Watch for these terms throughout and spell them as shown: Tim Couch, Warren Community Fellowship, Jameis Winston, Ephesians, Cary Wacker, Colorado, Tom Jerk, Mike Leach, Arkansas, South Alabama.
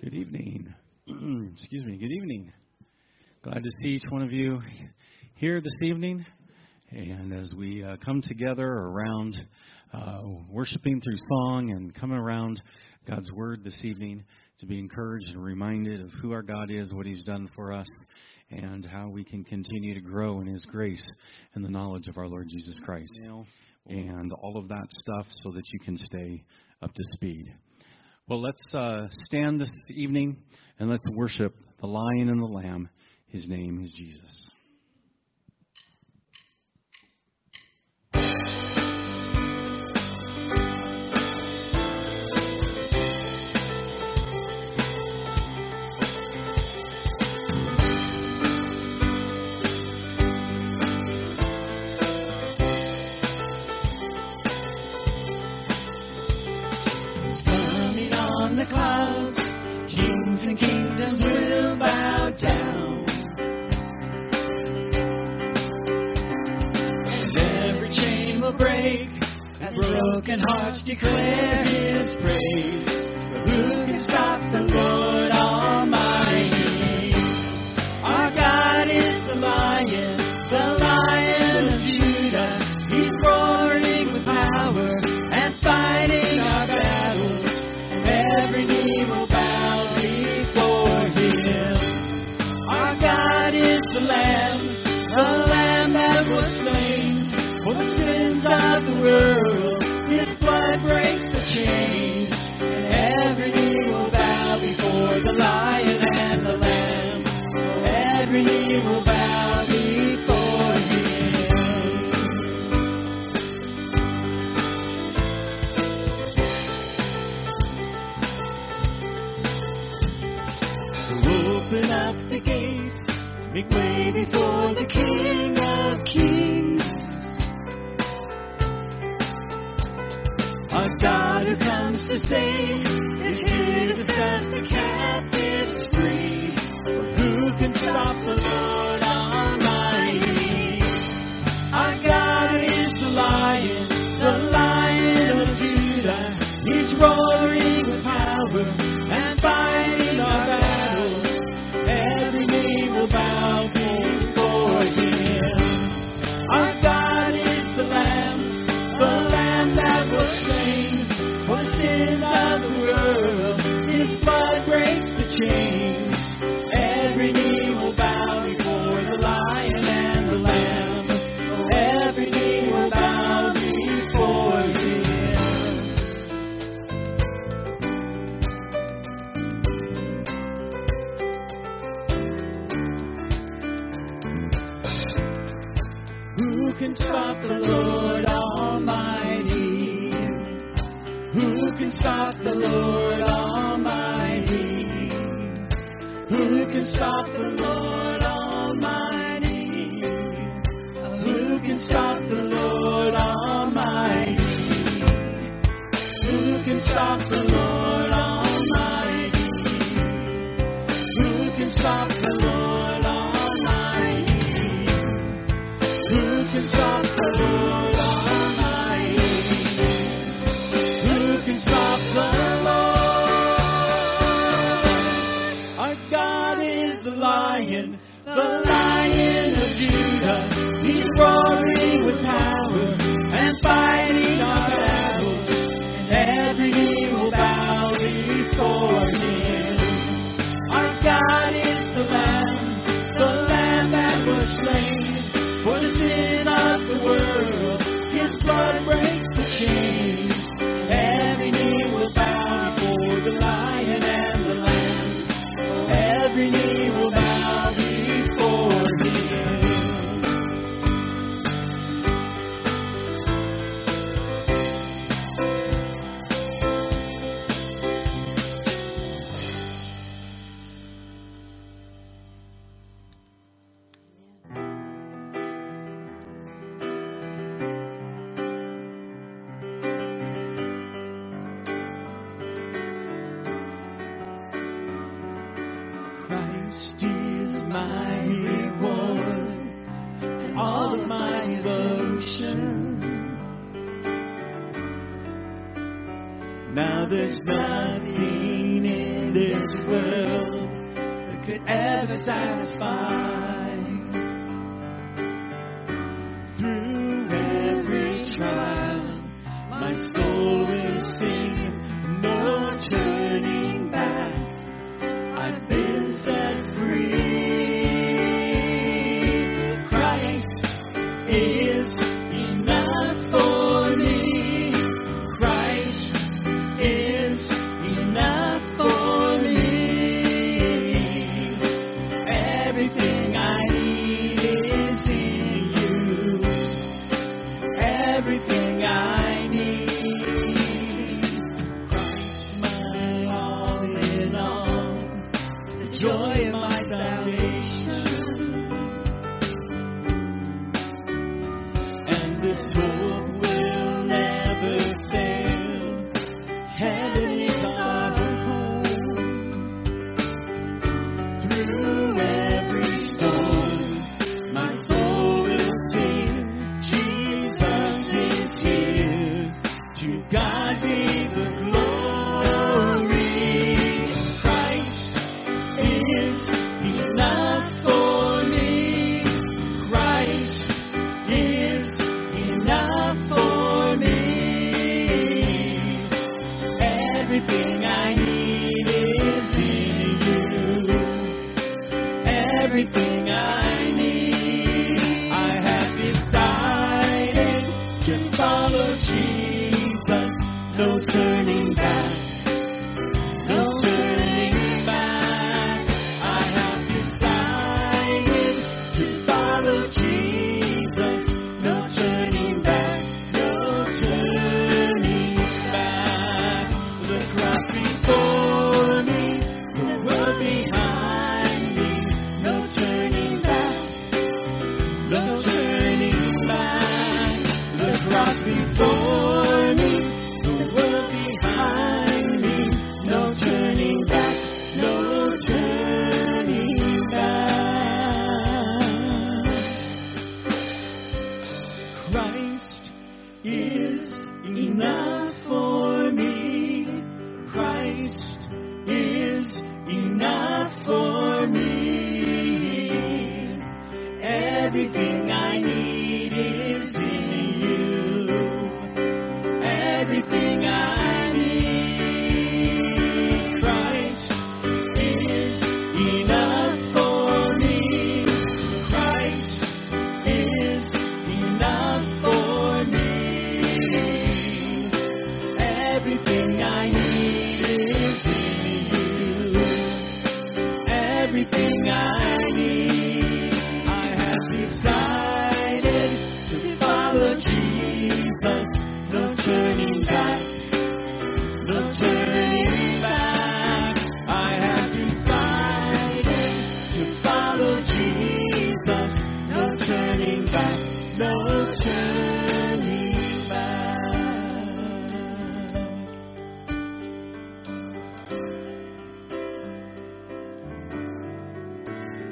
Good evening. Excuse me. Good evening. Glad to see each one of you here this evening. And as we come together around worshiping through song and coming around God's Word this evening to be encouraged and reminded of who our God is, what He's done for us, and how we can continue to grow in His grace and the knowledge of our Lord Jesus Christ. And all of that stuff so that you can stay up to speed. Well, let's stand this evening and let's worship the Lion and the Lamb. His name is Jesus. Broken hearts declare His praise. But who can stop the Lord Almighty? Our God is the Lion of Judah. He's roaring with power and fighting our battles, and every knee will bow before Him. Our God is the Lamb that was slain for the sins of the world. Breaks the chains, and every knee will bow before the Lion and the Lamb. Every knee will bow before Him. So open up the gates, make way before the King of Kings. Our God who comes to save is here to set the captives free. Who can stop the Lord Almighty? Our God is the Lion of Judah. He's roaring with power and fighting our battles. Every knee will bow before Him. Our God is the Lamb that was slain. Sin of the world, His blood breaks the chains. Every knee will bow before the Lion and the Lamb. Every knee will bow before Him. Who can stop the Lord Almighty? Who can stop the Lord Almighty? Who can stop the Lord Almighty? Who can stop the Lord Almighty? Who can stop the Lord Almighty? Who can stop the Lord Almighty? Who can stop the Lord Almighty? Stop the Lord. Our God is the Lion of Judah. He's roaring with power and fighting our battles, and every knee will bow before Him. Our God is the Lamb that was slain for the sin of the world. His blood breaks the chains. Every knee will bow before the Lion and the Lamb. Every knee will bow before Him. Now there's nothing in this this world that could ever satisfy. Through every trial, my soul will sing, no turning back. I've been set free. Christ is enough for me. Christ is enough for me. Everything I need is in you. Everything I need. Christ, my all in all. The joy of my salvation. This hope will never fail. Heaven is our home. Through every storm, my soul will sing. Jesus is here. To God be the glory. Christ is enough for me. Christ is enough for me. Everything I need is in you. Everything I need. I have decided to follow Jesus. No turning back. No turning back. I have decided to follow Jesus. No turning back, no turning back. The cross before me, the world behind me. No turning back, no turning back. The cross before me, the world behind me. No turning back, no turning back. Christ is enough for me. Christ is enough for me. Everything I need is in you. Everything I need. Christ is enough for me. Christ is enough for me. Everything I need is in you. Everything I need. I have decided to follow Jesus. No turning back. No turning back. I have decided to follow Jesus. No turning back. No turning back.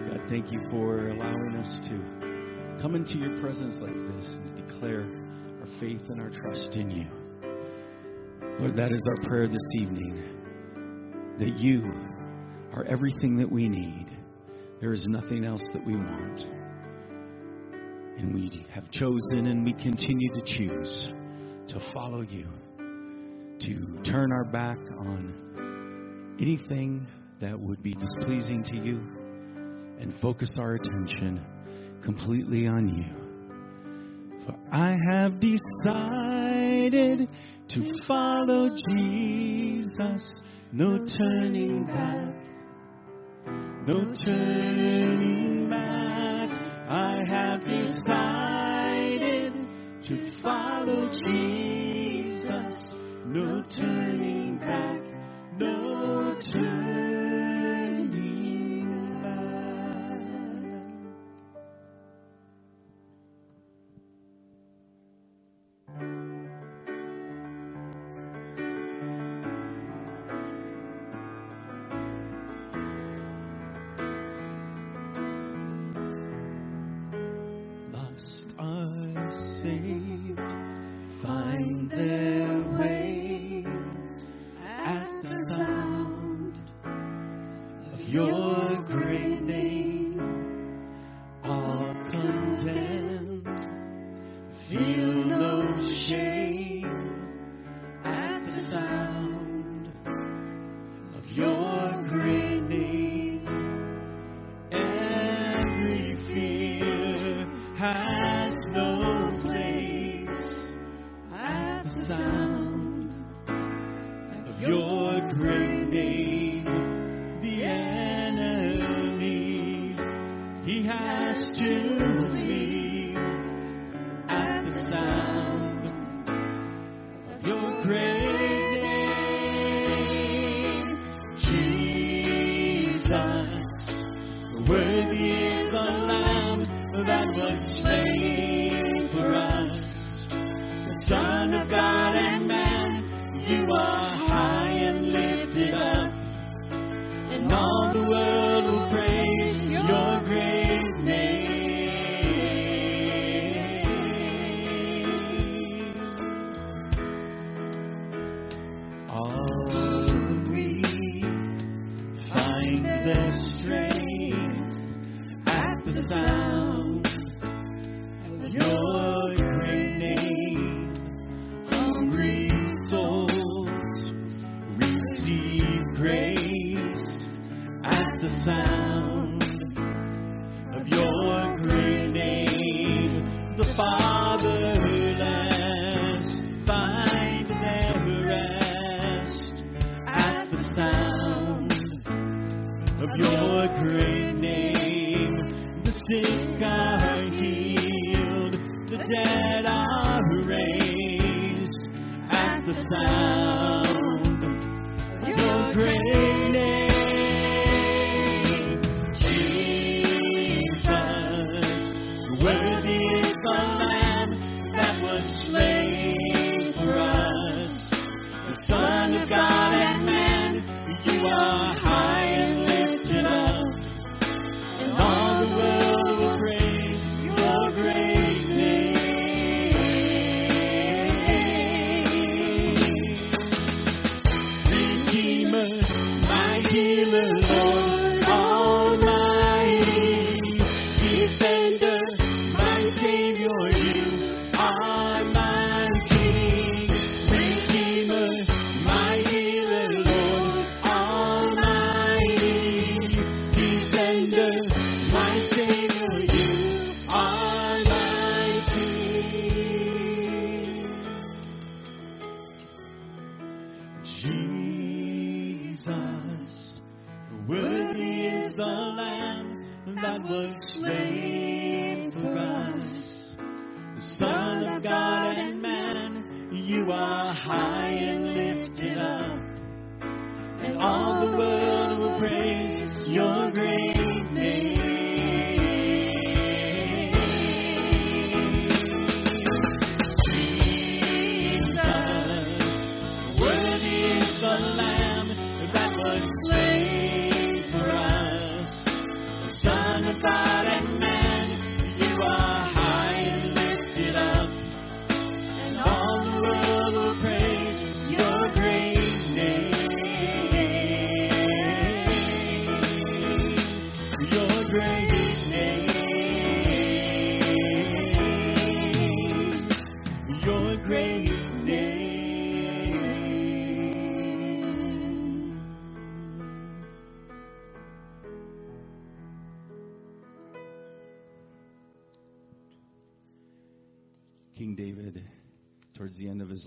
God, thank you for allowing us to come into your presence like this and declare our faith and our trust in you. Lord, that is our prayer this evening, that you are everything that we need. There is nothing else that we want. And we have chosen and we continue to choose to follow you, to turn our back on anything that would be displeasing to you and focus our attention completely on you. For I have decided to follow Jesus, no turning back, no turning back. I have decided to follow Jesus, no turning back, no turning back. Lost are saved, find their way. your great name are condemned. Feel no shame at the sound of your great name. Every fear has no place at the sound of your great name.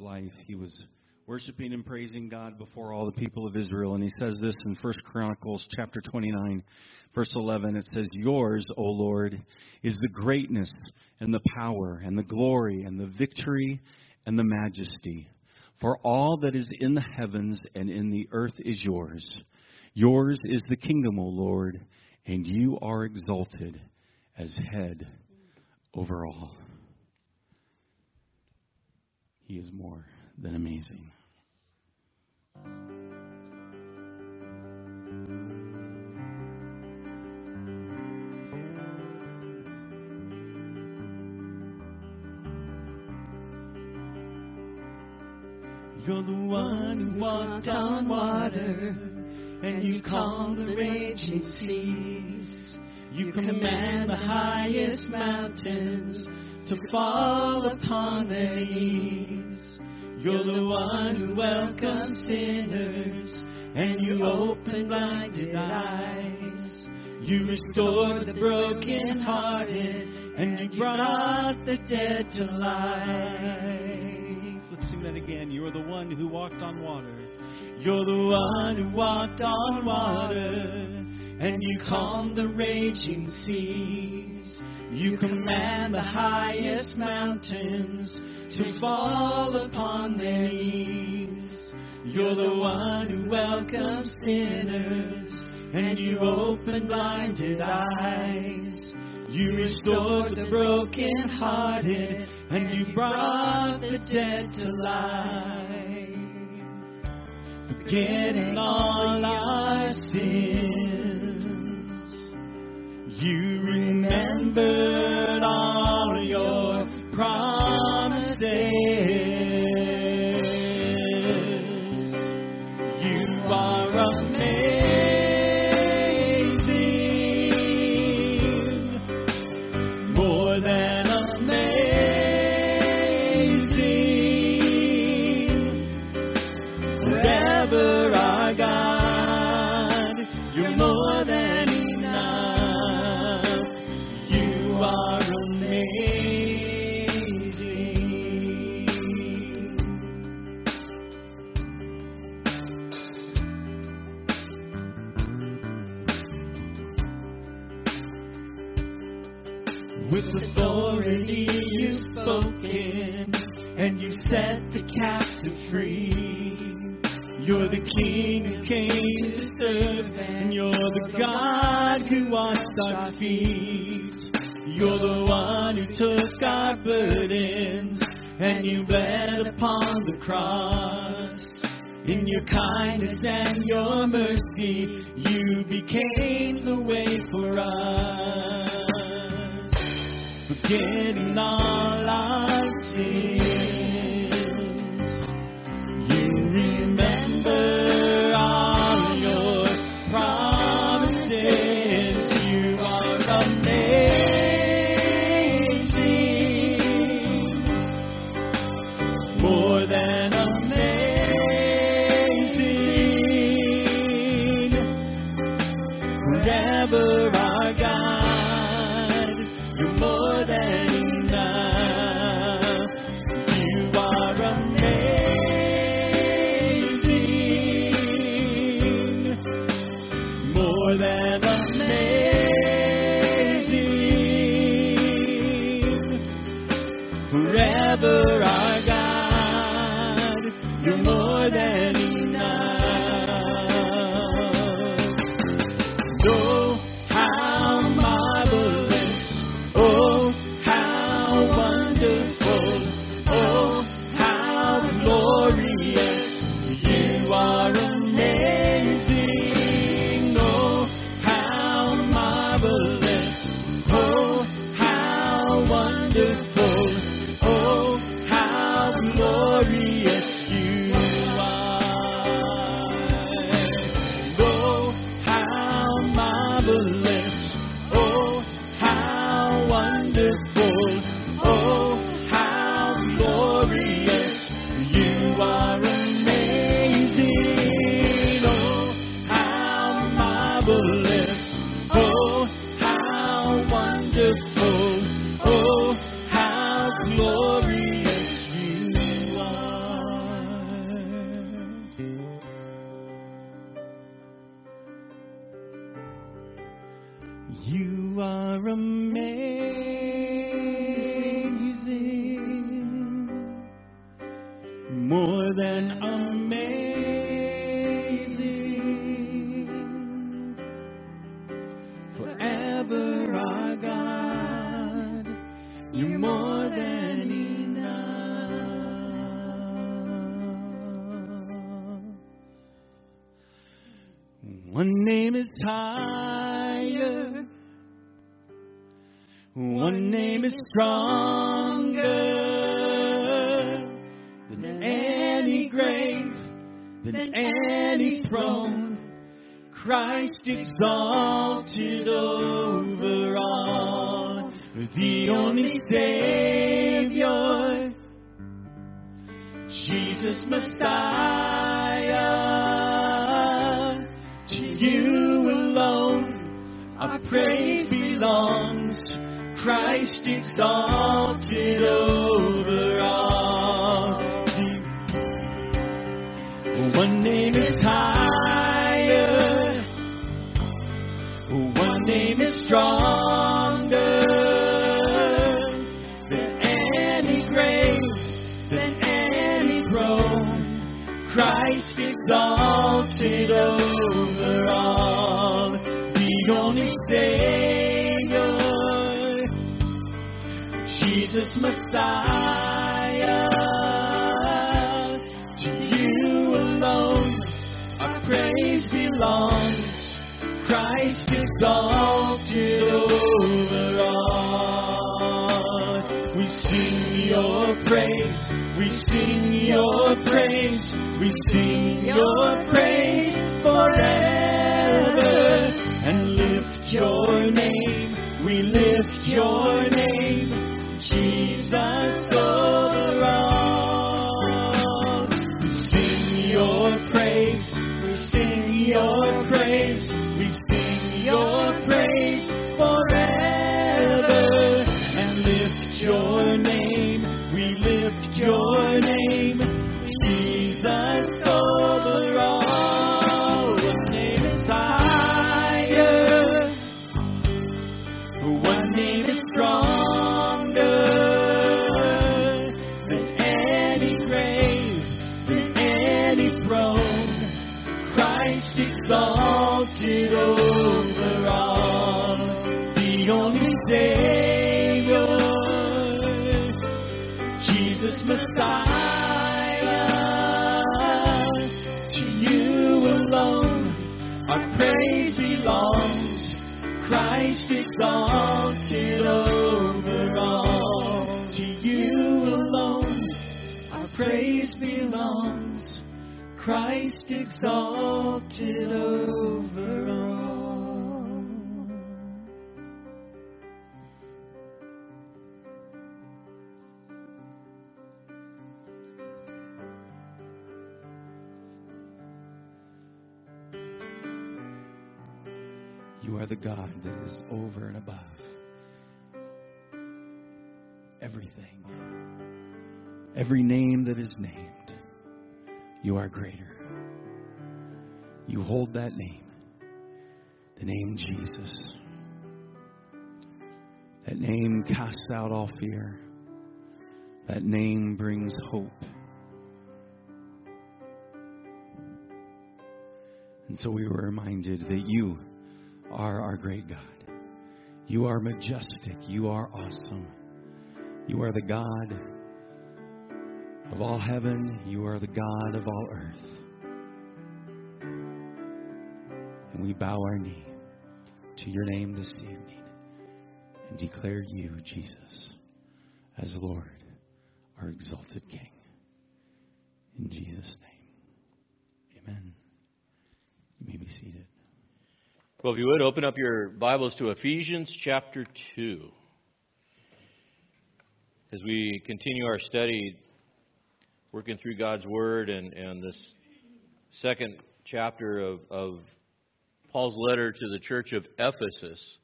Life, he was worshiping and praising God before all the people of Israel, and he says this in 1 Chronicles chapter 29, verse 11. It says, "Yours, O Lord, is the greatness and the power and the glory and the victory and the majesty. For all that is in the heavens and in the earth is yours. Yours is the kingdom, O Lord, and you are exalted as head over all." He is more than amazing. You're the one who walked on water. and you calm the raging seas. You command the highest mountains to fall upon their knees. You're the one who welcomes sinners, and you open blinded eyes. You restore the brokenhearted, and you brought the dead to life. Let's sing that again. You're the one who walked on water. You're the one who walked on water, and you calmed the raging seas. You command the highest mountains to fall upon their knees. You're the one who welcomes sinners, and you open blinded eyes. You restored the brokenhearted, and you brought the dead to life. Forgetting all our sins, you remembered all your promises. You're the King who came to serve, and you're the God who washed our feet. You're the one who took our burdens, and you bled upon the cross. In your kindness and your mercy, you became the way for us. Forgetting all our sins, Christ exalted over all, the only Savior, Jesus Messiah. To you alone our praise belongs, Christ exalted over all. One name is higher, one name is stronger than any grave, than any throne. Christ exalted over all, the only Savior, Jesus Messiah. Christ exalted over all. We sing your praise, we sing your praise, we sing your praise forever. And lift your name, we lift your name, Jesus over all. We sing your praise, we sing your praise, we sing your praise forever. And lift your name, we lift your name, Jesus over all. One name is higher, one name is stronger than any grave, than any throne. Christ exalted over all, the only Savior, Jesus Messiah. To you alone our praise belongs, Christ exalted over all. To you alone our praise belongs, Christ exalted over all. You are the God that is over and above everything, every name that is named. You are greater. You hold that name, the name Jesus. That name casts out all fear. That name brings hope. And so we were reminded that you are our great God. You are majestic. You are awesome. You are the God of all heaven, you are the God of all earth. And we bow our knee to your name this evening and declare you, Jesus, as Lord, our exalted King. In Jesus' name, amen. You may be seated. Well, if you would, open up your Bibles to Ephesians chapter 2. As we continue our study, working through God's Word and this second chapter of Paul's letter to the church of Ephesus.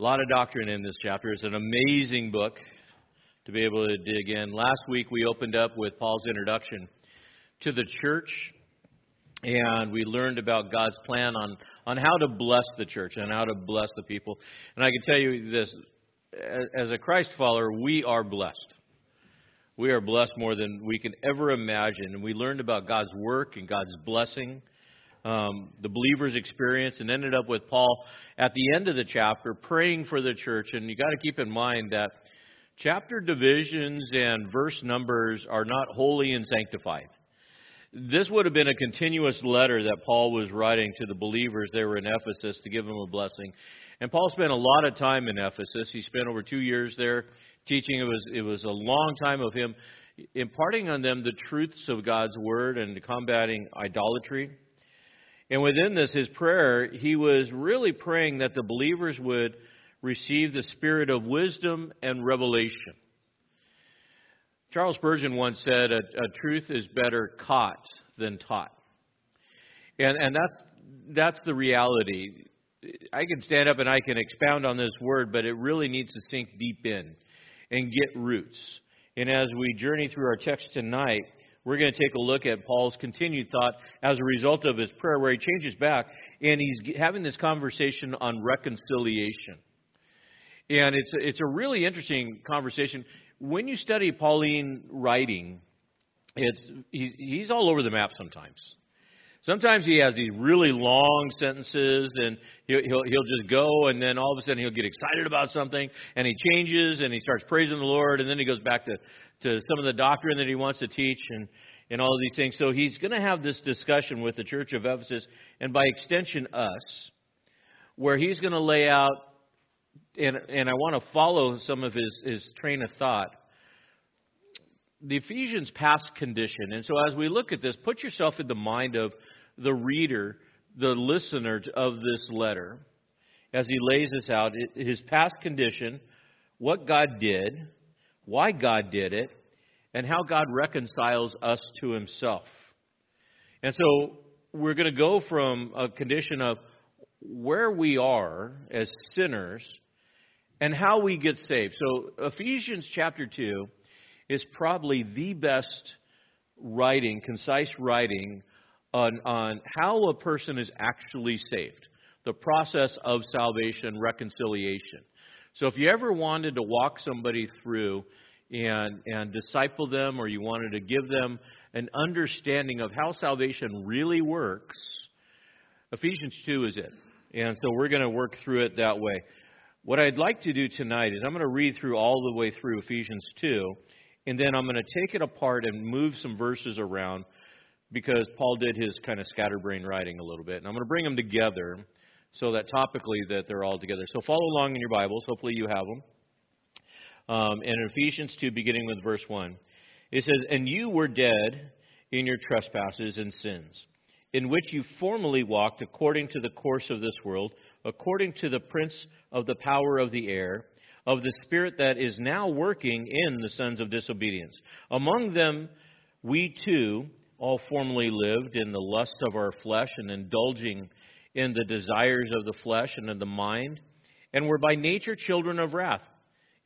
A lot of doctrine in this chapter. It's an amazing book to be able to dig in. Last week we opened up with Paul's introduction to the church, and we learned about God's plan on how to bless the church and how to bless the people. And I can tell you this, as a Christ follower, we are blessed. We are blessed more than we can ever imagine. And we learned about God's work and God's blessing, the believer's experience, and ended up with Paul at the end of the chapter praying for the church. And you got to keep in mind that chapter divisions and verse numbers are not holy and sanctified. This would have been a continuous letter that Paul was writing to the believers. They were in Ephesus to give them a blessing. And Paul spent a lot of time in Ephesus. He spent over 2 years there. Teaching, it was a long time of him imparting on them the truths of God's Word and combating idolatry. And within this, his prayer, he was really praying that the believers would receive the spirit of wisdom and revelation. Charles Spurgeon once said, a truth is better caught than taught. And that's the reality. I can stand up and I can expound on this word, but it really needs to sink deep in and get roots. And as we journey through our text tonight, we're going to take a look at Paul's continued thought as a result of his prayer, where he changes back and he's having this conversation on reconciliation. And it's a really interesting conversation. When you study Pauline writing, he's all over the map sometimes. Sometimes he has these really long sentences, and he'll just go, and then all of a sudden he'll get excited about something, and he changes, and he starts praising the Lord, and then he goes back to some of the doctrine that he wants to teach, and all of these things. So he's going to have this discussion with the church of Ephesus, and by extension us, where he's going to lay out, and I want to follow some of his train of thought, the Ephesians' past condition. And so as we look at this, put yourself in the mind of the reader, the listener of this letter, as he lays this out, his past condition, what God did, why God did it, and how God reconciles us to himself. And so we're going to go from a condition of where we are as sinners and how we get saved. So Ephesians chapter 2 is probably the best writing, concise writing on how a person is actually saved, the process of salvation, reconciliation. So if you ever wanted to walk somebody through and disciple them, or you wanted to give them an understanding of how salvation really works, Ephesians 2 is it. And so we're going to work through it that way. What I'd like to do tonight is I'm going to read through all the way through Ephesians 2, and then I'm going to take it apart and move some verses around, because Paul did his kind of scatterbrain writing a little bit. And I'm going to bring them together so that topically that they're all together. So follow along in your Bibles. Hopefully you have them. And in Ephesians 2, beginning with verse 1, it says, "And you were dead in your trespasses and sins, in which you formerly walked according to the course of this world, according to the prince of the power of the air, of the spirit that is now working in the sons of disobedience. Among them we too all formerly lived in the lusts of our flesh, and indulging in the desires of the flesh and of the mind, and were by nature children of wrath,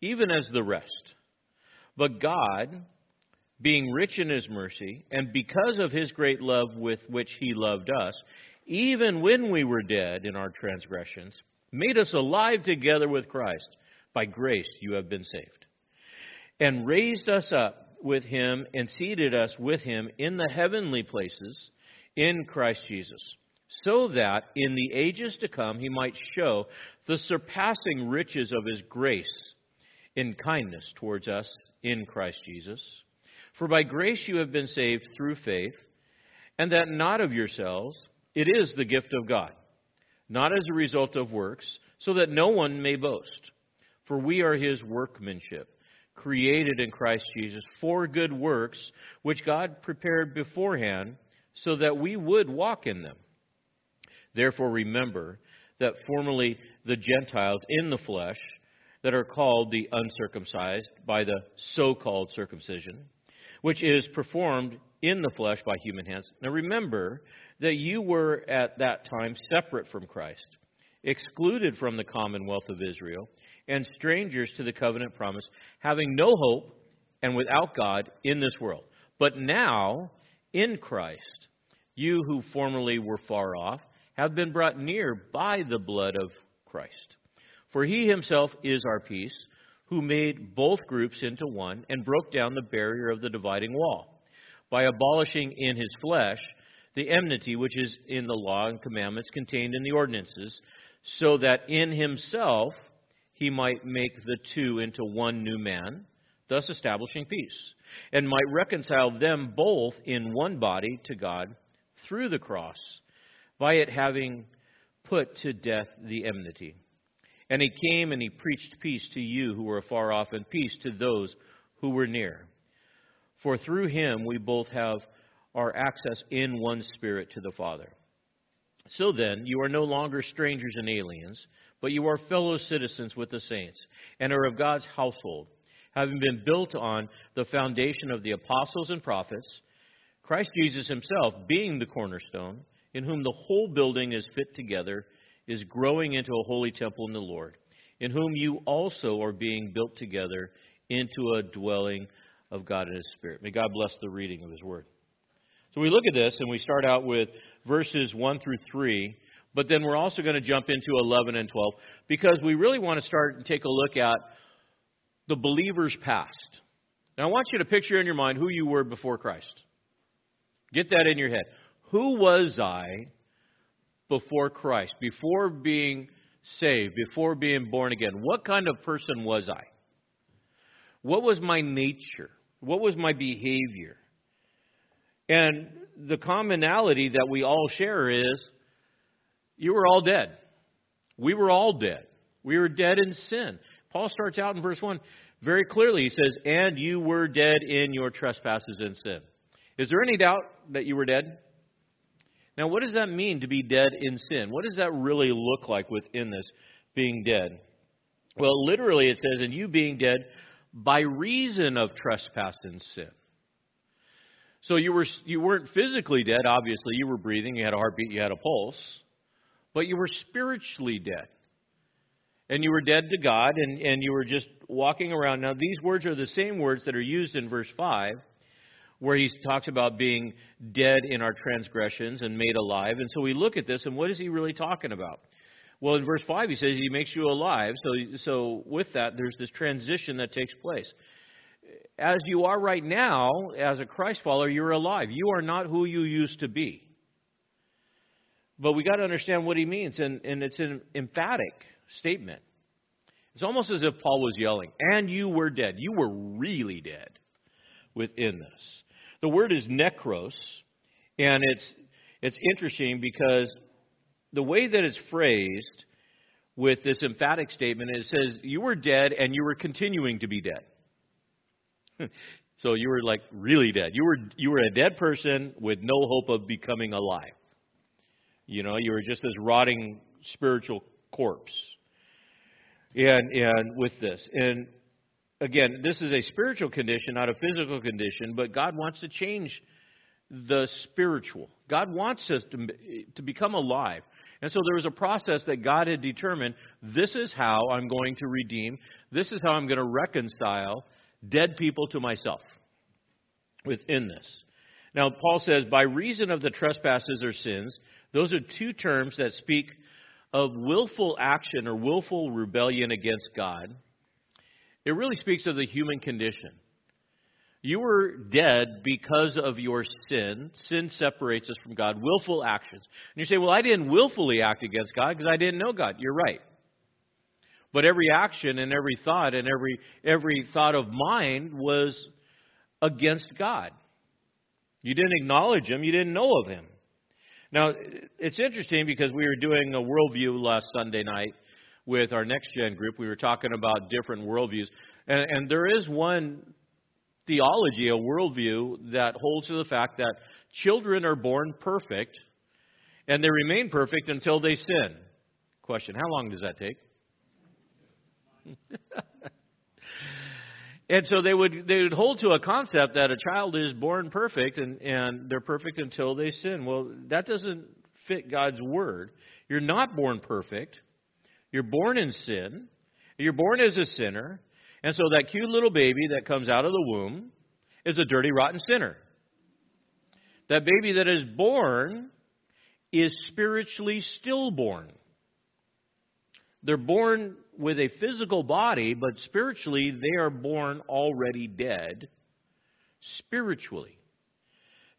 even as the rest. But God, being rich in his mercy, and because of his great love with which he loved us, even when we were dead in our transgressions, made us alive together with Christ. By grace you have been saved. And raised us up with him and seated us with him in the heavenly places in Christ Jesus, so that in the ages to come he might show the surpassing riches of his grace in kindness towards us in Christ Jesus. For by grace you have been saved through faith, and that not of yourselves, it is the gift of God, not as a result of works, so that no one may boast. For we are his workmanship, created in Christ Jesus for good works, which God prepared beforehand so that we would walk in them. Therefore remember that formerly the Gentiles in the flesh, that are called the uncircumcised by the so-called circumcision, which is performed in the flesh by human hands. Now remember that you were at that time separate from Christ, excluded from the commonwealth of Israel, and strangers to the covenant promise, having no hope and without God in this world. But now, in Christ, you who formerly were far off have been brought near by the blood of Christ. For he himself is our peace, who made both groups into one and broke down the barrier of the dividing wall, by abolishing in his flesh the enmity which is in the law and commandments contained in the ordinances, so that in himself he might make the two into one new man, thus establishing peace, and might reconcile them both in one body to God through the cross, by it having put to death the enmity. And he came and he preached peace to you who were afar off, and peace to those who were near. For through him we both have our access in one spirit to the Father. So then, you are no longer strangers and aliens, but you are fellow citizens with the saints and are of God's household, having been built on the foundation of the apostles and prophets, Christ Jesus himself being the cornerstone, in whom the whole building is fit together, is growing into a holy temple in the Lord, in whom you also are being built together into a dwelling of God in His Spirit. May God bless the reading of His Word. So we look at this and we start out with verses 1 through 3, but then we're also going to jump into 11 and 12 because we really want to start and take a look at the believer's past. Now I want you to picture in your mind who you were before Christ. Get that in your head. Who was I before Christ, before being saved, before being born again? What kind of person was I? What was my nature? What was my behavior? And the commonality that we all share is you were all dead. We were all dead. We were dead in sin. Paul starts out in verse 1 very clearly. He says, and you were dead in your trespasses and sin. Is there any doubt that you were dead? Now, what does that mean to be dead in sin? What does that really look like within this being dead? Well, literally it says, and you being dead by reason of trespass and sin. So you weren't physically dead, obviously. You were breathing, you had a heartbeat, you had a pulse. But you were spiritually dead. And you were dead to God, and you were just walking around. Now, these words are the same words that are used in verse 5. Where he talks about being dead in our transgressions and made alive. And so we look at this, and what is he really talking about? Well, in verse 5, he says he makes you alive. So with that, there's this transition that takes place. As you are right now, as a Christ follower, you're alive. You are not who you used to be. But we got to understand what he means, and it's an emphatic statement. It's almost as if Paul was yelling, and you were dead. You were really dead within this. The word is nekros, and it's interesting because the way that it's phrased with this emphatic statement, it says, you were dead and you were continuing to be dead. So you were like really dead. You were a dead person with no hope of becoming alive. You know, you were just this rotting spiritual corpse. And with this. And again, this is a spiritual condition, not a physical condition, but God wants to change the spiritual. God wants us to become alive. And so there was a process that God had determined, this is how I'm going to redeem, this is how I'm going to reconcile dead people to myself within this. Now, Paul says, by reason of the trespasses or sins, those are two terms that speak of willful action or willful rebellion against God. It really speaks of the human condition. You were dead because of your sin. Sin separates us from God. Willful actions. And you say, well, I didn't willfully act against God because I didn't know God. You're right. But every action and every thought and every thought of mine was against God. You didn't acknowledge Him. You didn't know of Him. Now, it's interesting because we were doing a worldview last Sunday night. With our next gen group, we were talking about different worldviews. And there is one theology, a worldview, that holds to the fact that children are born perfect and they remain perfect until they sin. Question, how long does that take? And so they would hold to a concept that a child is born perfect and they're perfect until they sin. Well, that doesn't fit God's word. You're not born perfect. You're born in sin. You're born as a sinner. And so that cute little baby that comes out of the womb is a dirty, rotten sinner. That baby that is born is spiritually stillborn. They're born with a physical body, but spiritually they are born already dead. Spiritually.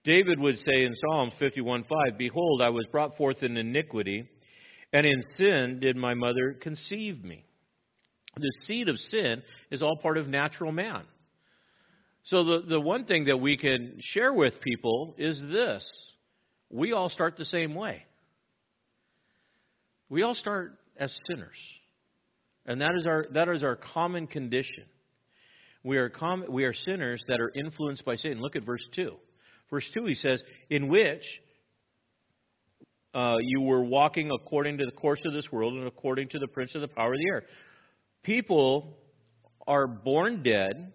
David would say in Psalm 51:5, behold, I was brought forth in iniquity, and in sin did my mother conceive me. The seed of sin is all part of natural man. So the one thing that we can share with people is this. We all start the same way. We all start as sinners. And that is our common condition. We are sinners that are influenced by Satan. Look at verse 2. Verse 2 he says, in which you were walking according to the course of this world and according to the prince of the power of the air. People are born dead,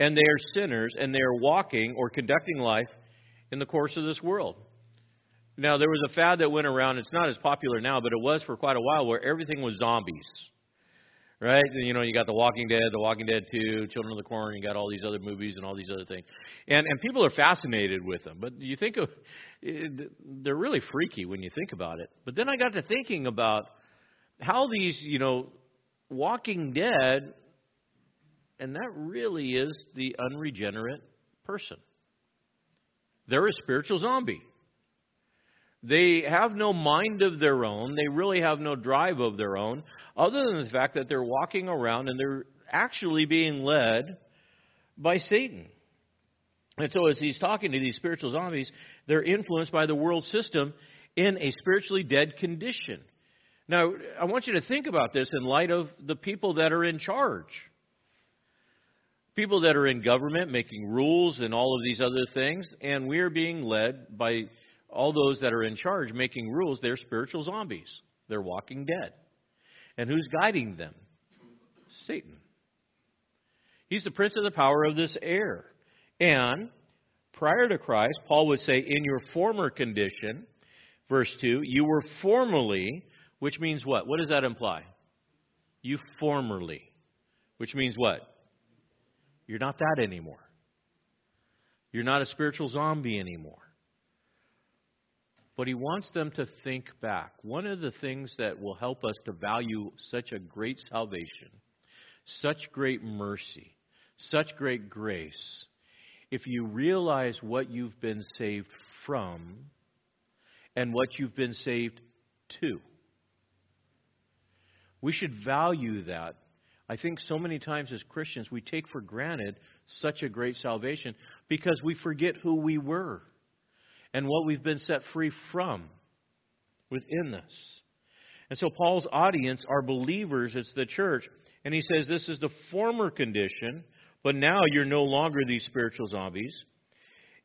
and they are sinners, and they are walking or conducting life in the course of this world. Now, there was a fad that went around. It's not as popular now, but it was for quite a while, where everything was zombies, right? You know, you got The Walking Dead 2, Children of the Corn, you got all these other movies and all these other things. And people are fascinated with them. But you think of, they're really freaky when you think about it. But then I got to thinking about how these, you know, walking dead, and that really is the unregenerate person. They're a spiritual zombie. They have no mind of their own. They really have no drive of their own, other than the fact that they're walking around and they're actually being led by Satan. And so as he's talking to these spiritual zombies, they're influenced by the world system in a spiritually dead condition. Now, I want you to think about this in light of the people that are in charge. People that are in government making rules and all of these other things, and we are being led by all those that are in charge making rules. They're spiritual zombies. They're walking dead. And who's guiding them? Satan. He's the prince of the power of this air. And prior to Christ, Paul would say, in your former condition, verse 2, you were formerly, which means what? What does that imply? You formerly, which means what? You're not that anymore. You're not a spiritual zombie anymore. But he wants them to think back. One of the things that will help us to value such a great salvation, such great mercy, such great grace, if you realize what you've been saved from and what you've been saved to. We should value that. I think so many times as Christians we take for granted such a great salvation because we forget who we were and what we've been set free from within this. And so Paul's audience are believers. It's the church. And he says this is the former condition, but now you're no longer these spiritual zombies.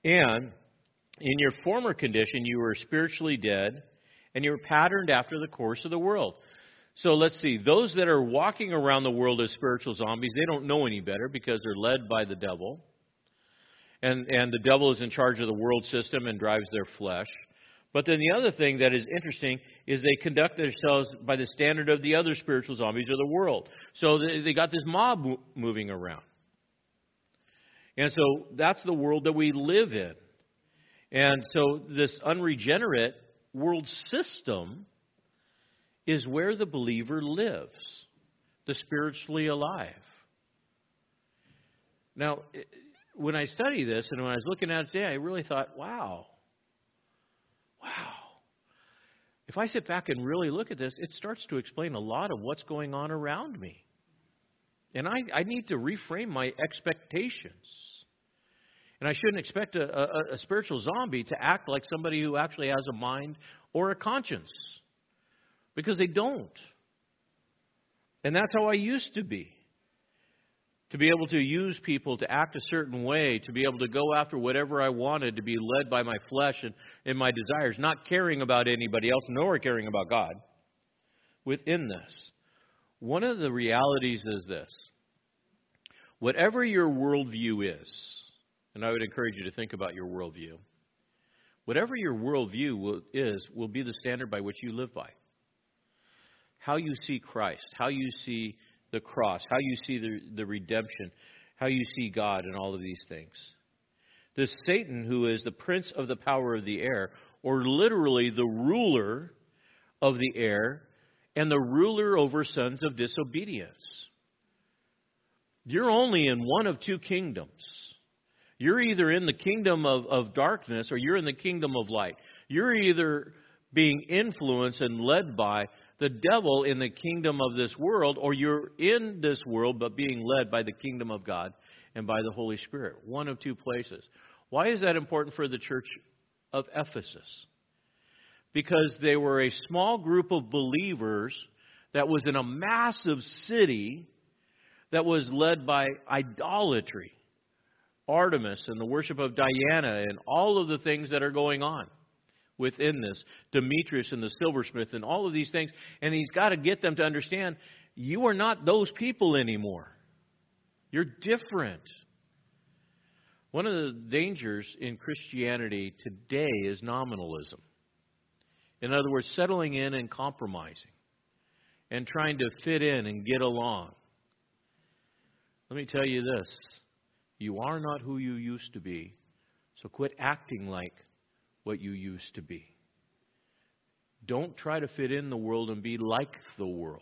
And in your former condition, you were spiritually dead, and you were patterned after the course of the world. So let's see. Those that are walking around the world as spiritual zombies, they don't know any better because they're led by the devil. And the devil is in charge of the world system and drives their flesh. But then the other thing that is interesting is they conduct themselves by the standard of the other spiritual zombies of the world. So they got this mob moving around. And so that's the world that we live in. And so this unregenerate world system is where the believer lives, the spiritually alive. Now, when I study this, and when I was looking at it today, I really thought, wow. If I sit back and really look at this, it starts to explain a lot of what's going on around me. And I need to reframe my expectations. And I shouldn't expect a spiritual zombie to act like somebody who actually has a mind or a conscience, because they don't. And that's how I used to be. To be able to use people, to act a certain way, to be able to go after whatever I wanted, to be led by my flesh and my desires, not caring about anybody else, nor caring about God within this. One of the realities is this. Whatever your worldview is, and I would encourage you to think about your worldview, whatever your worldview is will be the standard by which you live by. How you see Christ, how you see the cross, how you see the redemption, how you see God and all of these things. This Satan, who is the prince of the power of the air, or literally the ruler of the air, and the ruler over sons of disobedience. You're only in one of two kingdoms. You're either in the kingdom of darkness, or you're in the kingdom of light. You're either being influenced and led by the devil in the kingdom of this world, or you're in this world but being led by the kingdom of God and by the Holy Spirit. One of two places. Why is that important for the church of Ephesus? Because they were a small group of believers that was in a massive city that was led by idolatry, Artemis and the worship of Diana and all of the things that are going on within this. Demetrius and the silversmith and all of these things. And he's got to get them to understand, you are not those people anymore. You're different. One of the dangers in Christianity today is nominalism. In other words, settling in and compromising and trying to fit in and get along. Let me tell you this. You are not who you used to be, so quit acting like what you used to be. Don't try to fit in the world and be like the world.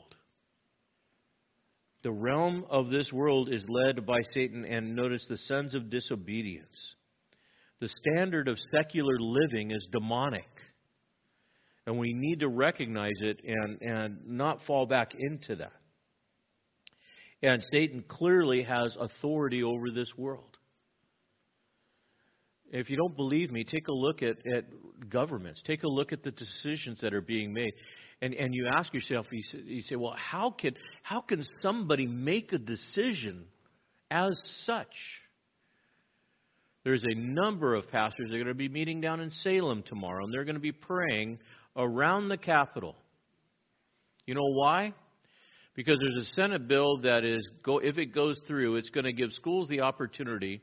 The realm of this world is led by Satan, and notice the sons of disobedience. The standard of secular living is demonic. And we need to recognize it and not fall back into that. And Satan clearly has authority over this world. If you don't believe me, take a look at governments. Take a look at the decisions that are being made. And you ask yourself, you say, well, how can somebody make a decision as such? There's a number of pastors that are going to be meeting down in Salem tomorrow, and they're going to be praying around the Capitol. You know why? Because there's a Senate bill that is, if it goes through, it's going to give schools the opportunity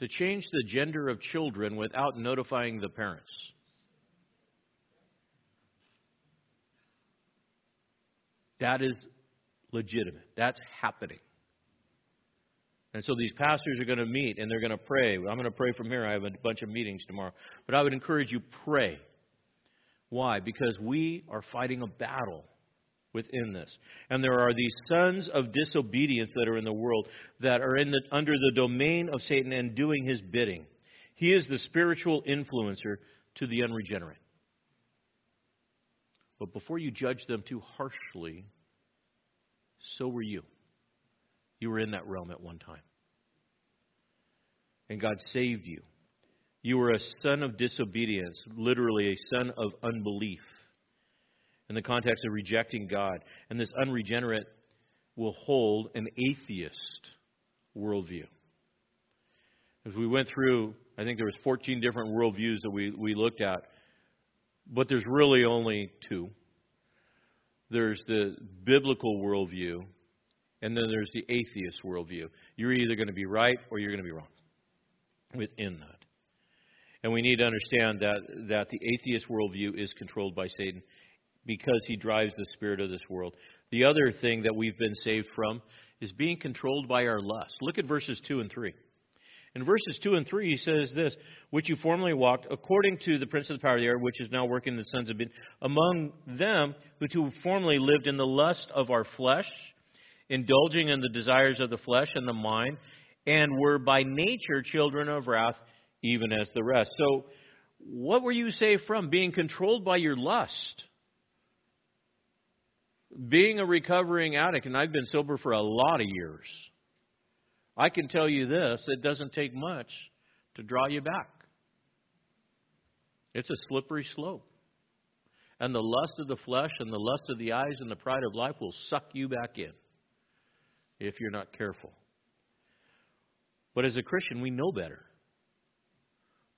to change the gender of children without notifying the parents. That is legitimate. That's happening. And so these pastors are going to meet and they're going to pray. I'm going to pray from here. I have a bunch of meetings tomorrow. But I would encourage you, pray. Why? Because we are fighting a battle within this. And there are these sons of disobedience that are in the world that are under the domain of Satan and doing his bidding. He is the spiritual influencer to the unregenerate. But before you judge them too harshly, so were you. You were in that realm at one time. And God saved you. You were a son of disobedience, literally a son of unbelief, in the context of rejecting God. And this unregenerate will hold an atheist worldview. As we went through, I think there was 14 different worldviews that we looked at. But there's really only two. There's the biblical worldview, and then there's the atheist worldview. You're either going to be right or you're going to be wrong within that. And we need to understand that the atheist worldview is controlled by Satan because he drives the spirit of this world. The other thing that we've been saved from is being controlled by our lust. Look at verses 2 and 3. In verses 2 and 3, he says this, which you formerly walked according to the prince of the power of the air, which is now working in the sons of men, among them who formerly lived in the lust of our flesh, indulging in the desires of the flesh and the mind, and were by nature children of wrath, even as the rest. So, what were you saved from? Being controlled by your lust. Being a recovering addict, and I've been sober for a lot of years. I can tell you this, it doesn't take much to draw you back. It's a slippery slope. And the lust of the flesh and the lust of the eyes and the pride of life will suck you back in if you're not careful. But as a Christian, we know better.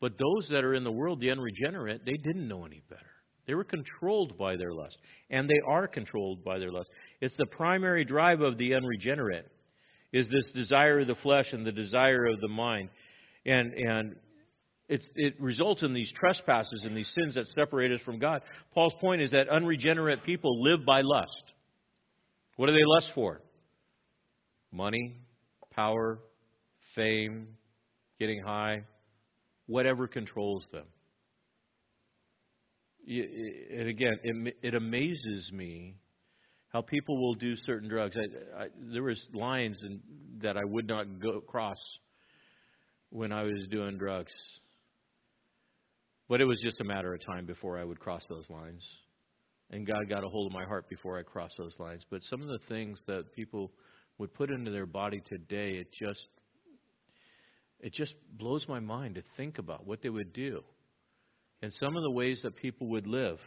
But those that are in the world, the unregenerate, they didn't know any better. They were controlled by their lust. And they are controlled by their lust. It's the primary drive of the unregenerate. Is this desire of the flesh and the desire of the mind. And it results in these trespasses and these sins that separate us from God. Paul's point is that unregenerate people live by lust. What do they lust for? Money, power, fame, getting high, whatever controls them. And again, it amazes me how people will do certain drugs. There was lines that I would not go across when I was doing drugs. But it was just a matter of time before I would cross those lines. And God got a hold of my heart before I crossed those lines. But some of the things that people would put into their body today, it just blows my mind to think about what they would do. And some of the ways that people would live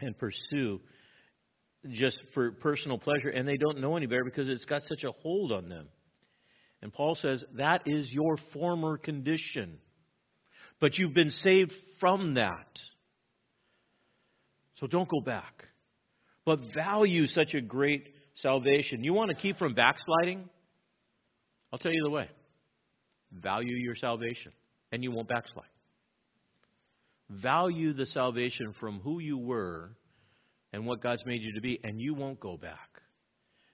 and pursue just for personal pleasure, and they don't know any better because it's got such a hold on them. And Paul says, that is your former condition. But you've been saved from that. So don't go back. But value such a great salvation. You want to keep from backsliding? I'll tell you the way. Value your salvation, and you won't backslide. Value the salvation from who you were and what God's made you to be, and you won't go back.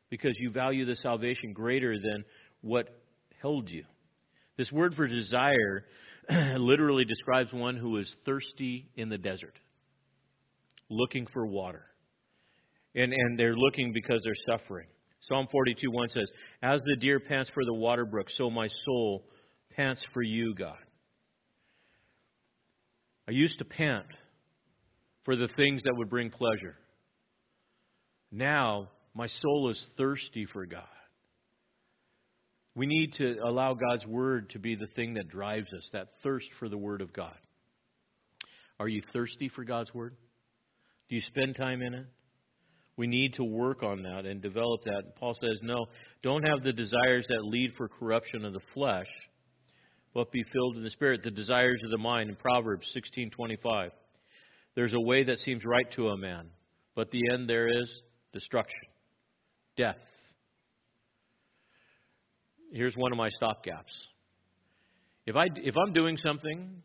Because you value the salvation greater than what held you. This word for desire literally describes one who is thirsty in the desert, looking for water. And they're looking because they're suffering. Psalm 42:1 says, "As the deer pants for the water brook, so my soul pants for you, God." I used to pant for the things that would bring pleasure. Now, my soul is thirsty for God. We need to allow God's Word to be the thing that drives us, that thirst for the Word of God. Are you thirsty for God's Word? Do you spend time in it? We need to work on that and develop that. Paul says, no, don't have the desires that lead for corruption of the flesh, but be filled in the Spirit, the desires of the mind. In Proverbs 16:25, there's a way that seems right to a man, but the end there is destruction. Death. Here's one of my stopgaps. If I'm doing something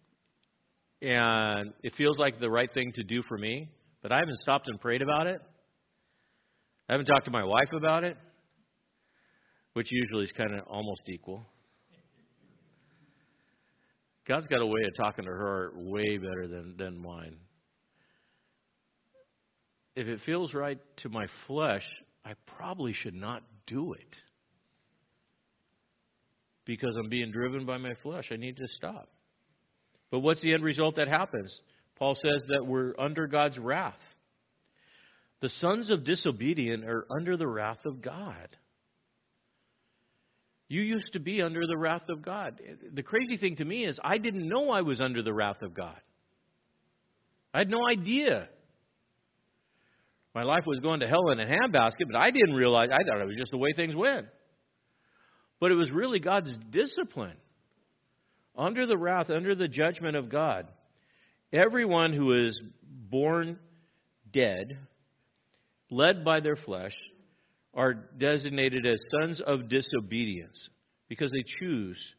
and it feels like the right thing to do for me, but I haven't stopped and prayed about it, I haven't talked to my wife about it, which usually is kind of almost equal. God's got a way of talking to her way better than mine. If it feels right to my flesh, I probably should not do it because I'm being driven by my flesh. I need to stop. But what's the end result that happens? Paul says that we're under God's wrath. The sons of disobedience are under the wrath of God. You used to be under the wrath of God. The crazy thing to me is I didn't know I was under the wrath of God. I had no idea. My life was going to hell in a handbasket, but I didn't realize. I thought it was just the way things went. But it was really God's discipline. Under the wrath, under the judgment of God, everyone who is born dead, led by their flesh, are designated as sons of disobedience because they choose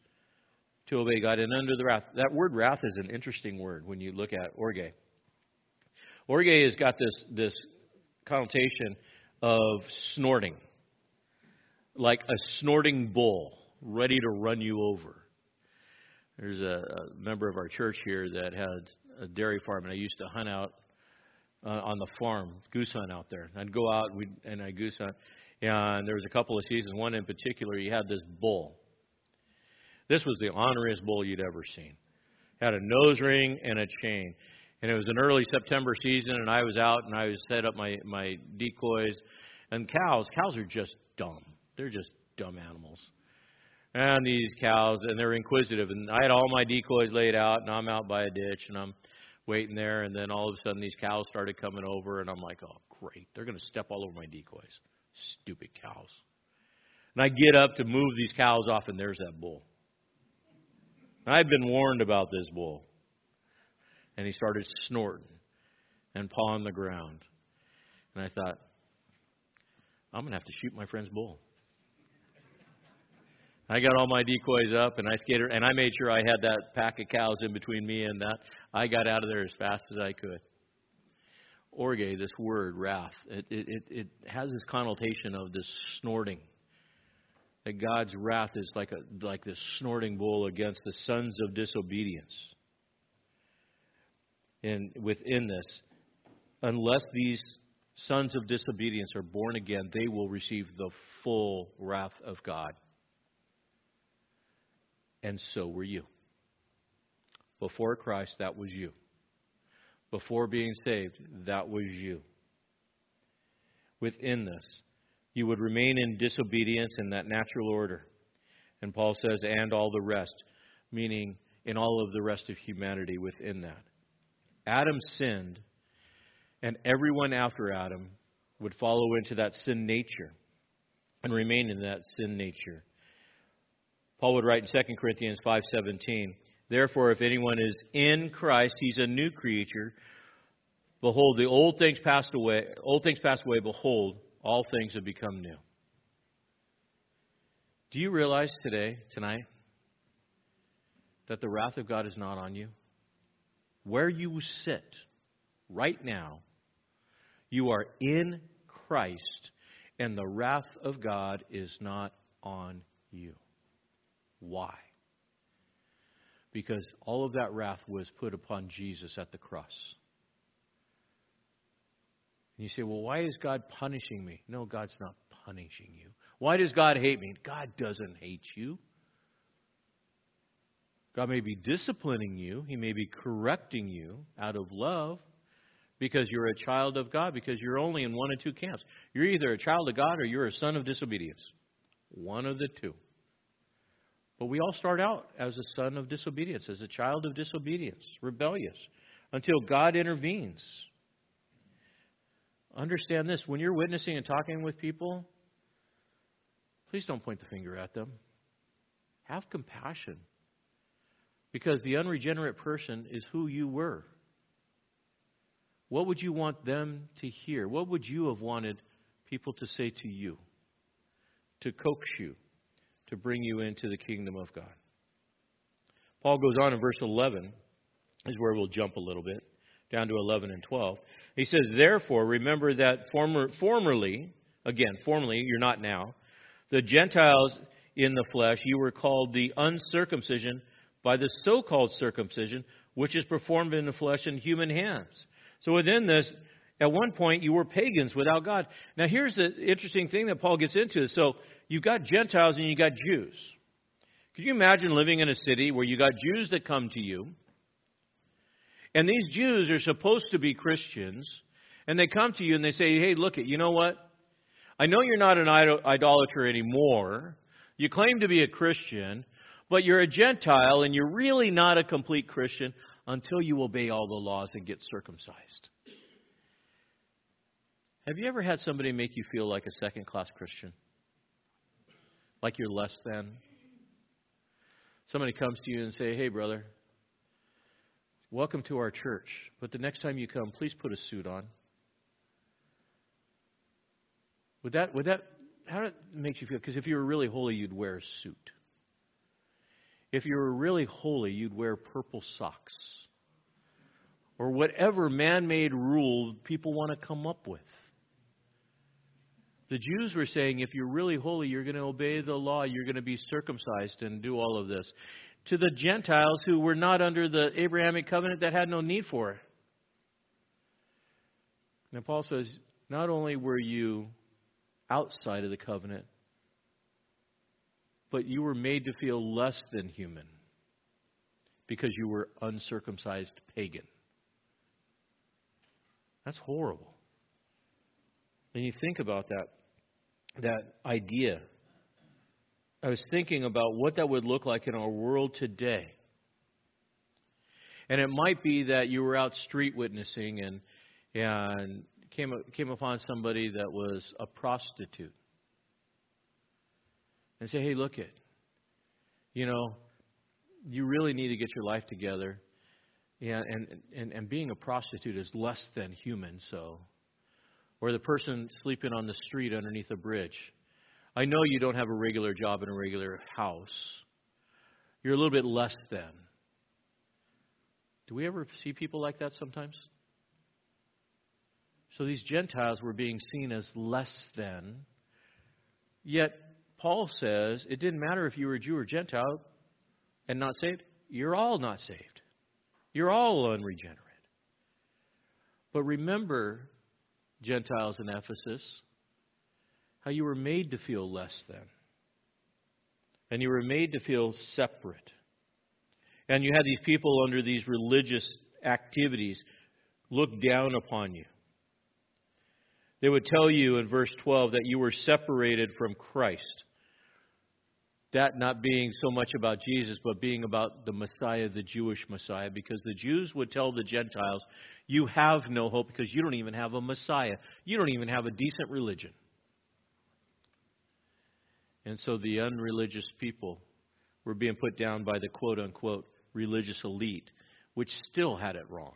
to obey God and under the wrath. That word wrath is an interesting word when you look at orge. Orge has got this connotation of snorting, like a snorting bull ready to run you over. There's a member of our church here that had a dairy farm, and I used to hunt out on the farm, goose hunt out there. I'd go out and I'd goose hunt, and there was a couple of seasons. One in particular, he had this bull. This was the honoriest bull you'd ever seen. It had a nose ring and a chain. And it was an early September season, and I was out, and I was set up my decoys. And cows are just dumb. They're just dumb animals. And these cows, and they're inquisitive. And I had all my decoys laid out, and I'm out by a ditch, and I'm waiting there. And then all of a sudden, these cows started coming over, and I'm like, oh, great. They're going to step all over my decoys. Stupid cows. And I get up to move these cows off, and there's that bull. And I've been warned about this bull. And he started snorting and pawing the ground. And I thought, I'm going to have to shoot my friend's bull. I got all my decoys up, and I skated, and I made sure I had that pack of cows in between me and that. I got out of there as fast as I could. Orge, this word, wrath, it has this connotation of this snorting. That God's wrath is like this snorting bull against the sons of disobedience. And within this, unless these sons of disobedience are born again, they will receive the full wrath of God. And so were you. Before Christ, that was you. Before being saved, that was you. Within this, you would remain in disobedience in that natural order. And Paul says, and all the rest, meaning in all of the rest of humanity within that. Adam sinned, and everyone after Adam would follow into that sin nature and remain in that sin nature. Paul would write in 2 Corinthians 5:17, "Therefore, if anyone is in Christ, he's a new creature. Behold, the old things passed away. Old things passed away. Behold, all things have become new. Do you realize today, tonight, that the wrath of God is not on you? Where you sit right now, you are in Christ, and the wrath of God is not on you. Why? Because all of that wrath was put upon Jesus at the cross. And you say, well, why is God punishing me? No, God's not punishing you. Why does God hate me? God doesn't hate you. God may be disciplining you. He may be correcting you out of love because you're a child of God, because you're only in one of two camps. You're either a child of God or you're a son of disobedience. One of the two. But we all start out as a son of disobedience, as a child of disobedience, rebellious, until God intervenes. Understand this. When you're witnessing and talking with people, please don't point the finger at them. Have compassion. Because the unregenerate person is who you were. What would you want them to hear? What would you have wanted people to say to you? To coax you, to bring you into the kingdom of God. Paul goes on in verse 11, is where we'll jump a little bit, down to 11 and 12. He says, therefore, remember that formerly, you're not now, the Gentiles in the flesh, you were called the uncircumcision by the so-called circumcision, which is performed in the flesh and human hands. So within this, at one point, you were pagans without God. Now, here's the interesting thing that Paul gets into. So you've got Gentiles and you've got Jews. Could you imagine living in a city where you got Jews that come to you? And these Jews are supposed to be Christians. And they come to you and they say, hey, look, you know what? I know you're not an idolater anymore. You claim to be a Christian, but you're a Gentile and you're really not a complete Christian until you obey all the laws and get circumcised. Have you ever had somebody make you feel like a second-class Christian? Like you're less than? Somebody comes to you and say, hey, brother, welcome to our church, but the next time you come, please put a suit on. How does it make you feel? Because if you were really holy, you'd wear a suit. If you were really holy, you'd wear purple socks. Or whatever man-made rule people want to come up with. The Jews were saying, if you're really holy, you're going to obey the law, you're going to be circumcised and do all of this. To the Gentiles who were not under the Abrahamic covenant, that had no need for it. Now Paul says, not only were you outside of the covenant, but you were made to feel less than human because you were uncircumcised pagan. That's horrible. And you think about that idea. I was thinking about what that would look like in our world today. And it might be that you were out street witnessing and came upon somebody that was a prostitute. And say, hey, look it. You know, you really need to get your life together. Yeah, and being a prostitute is less than human, so. Or the person sleeping on the street underneath a bridge. I know you don't have a regular job and a regular house. You're a little bit less than. Do we ever see people like that sometimes? So these Gentiles were being seen as less than. Yet Paul says it didn't matter if you were Jew or Gentile and not saved. You're all not saved. You're all unregenerate. But remember, Gentiles in Ephesus, how you were made to feel less than. And you were made to feel separate. And you had these people under these religious activities look down upon you. They would tell you in verse 12 that you were separated from Christ. That not being so much about Jesus, but being about the Messiah, the Jewish Messiah. Because the Jews would tell the Gentiles, you have no hope because you don't even have a Messiah. You don't even have a decent religion. And so the unreligious people were being put down by the quote-unquote religious elite, which still had it wrong.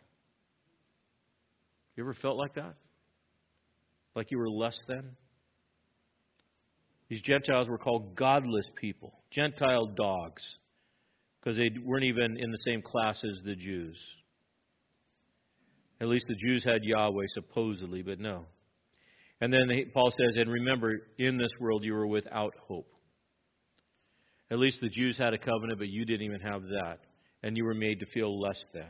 You ever felt like that? Like you were less than? These Gentiles were called godless people, Gentile dogs, because they weren't even in the same class as the Jews. At least the Jews had Yahweh, supposedly, but no. And then Paul says, and remember, in this world you were without hope. At least the Jews had a covenant, but you didn't even have that. And you were made to feel less than.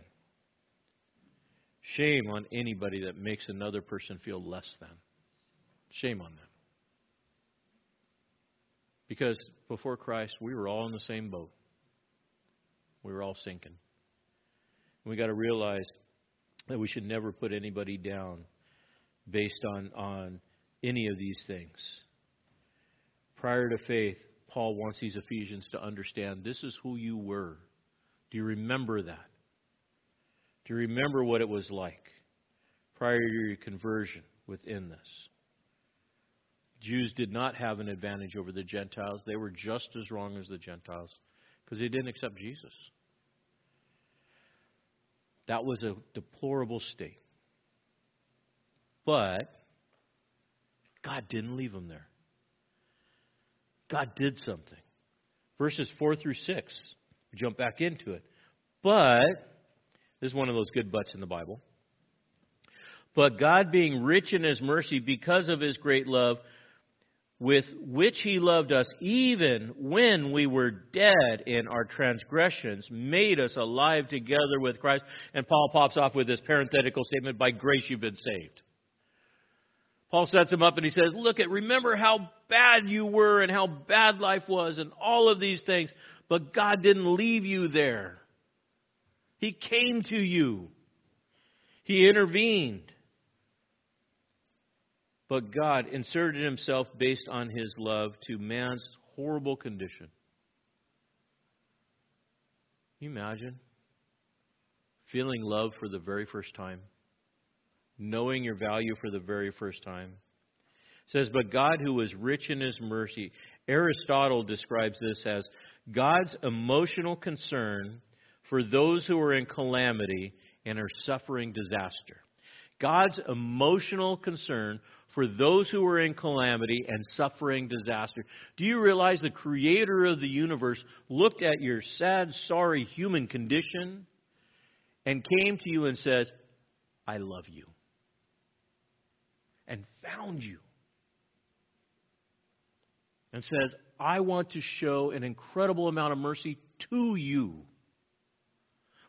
Shame on anybody that makes another person feel less than. Shame on them. Because before Christ, we were all in the same boat. We were all sinking. We got to realize that we should never put anybody down based on any of these things. Prior to faith, Paul wants these Ephesians to understand this is who you were. Do you remember that? Do you remember what it was like prior to your conversion within this? Jews did not have an advantage over the Gentiles. They were just as wrong as the Gentiles because they didn't accept Jesus. That was a deplorable state. But God didn't leave them there. God did something. Verses 4 through 6, we jump back into it. But, this is one of those good buts in the Bible. But God, being rich in His mercy because of His great love, with which He loved us, even when we were dead in our transgressions, made us alive together with Christ. And Paul pops off with this parenthetical statement, by grace you've been saved. Paul sets him up and he says, look at, remember how bad you were and how bad life was and all of these things. But God didn't leave you there. He came to you. He intervened. But God inserted Himself based on His love to man's horrible condition. Can you imagine feeling love for the very first time? Knowing your value for the very first time. It says, but God who is rich in His mercy. Aristotle describes this as God's emotional concern for those who are in calamity and are suffering disaster. God's emotional concern for those who are in calamity and suffering disaster. Do you realize the Creator of the universe looked at your sad, sorry human condition and came to you and says, I love you. And found you. And says, I want to show an incredible amount of mercy to you.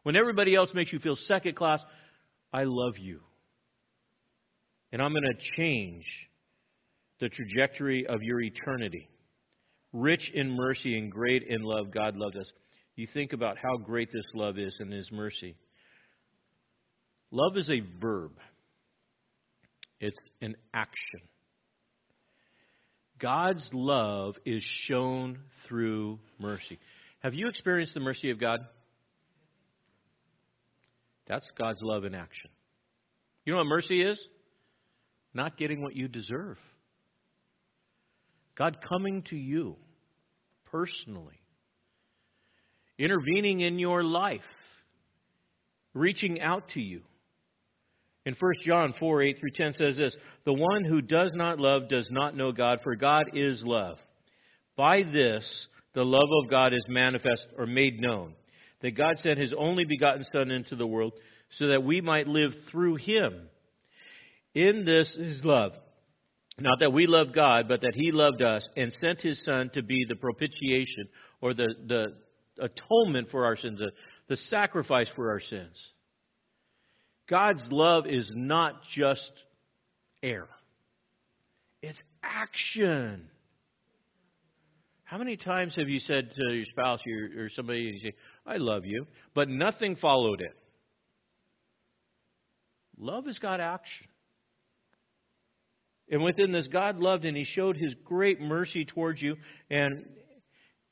When everybody else makes you feel second class, I love you. And I'm going to change the trajectory of your eternity. Rich in mercy and great in love, God loved us. You think about how great this love is and His mercy. Love is a verb. It's an action. God's love is shown through mercy. Have you experienced the mercy of God? That's God's love in action. You know what mercy is? Not getting what you deserve. God coming to you personally. Intervening in your life. Reaching out to you. In 1 John 4, 8 through 10 says this, the one who does not love does not know God, for God is love. By this, the love of God is manifest or made known, that God sent His only begotten Son into the world so that we might live through Him. In this is love. Not that we love God, but that He loved us and sent His Son to be the propitiation or the atonement for our sins, the sacrifice for our sins. God's love is not just air. It's action. How many times have you said to your spouse or somebody, you say, I love you, but nothing followed it? Love has got action. And within this, God loved and He showed His great mercy towards you. And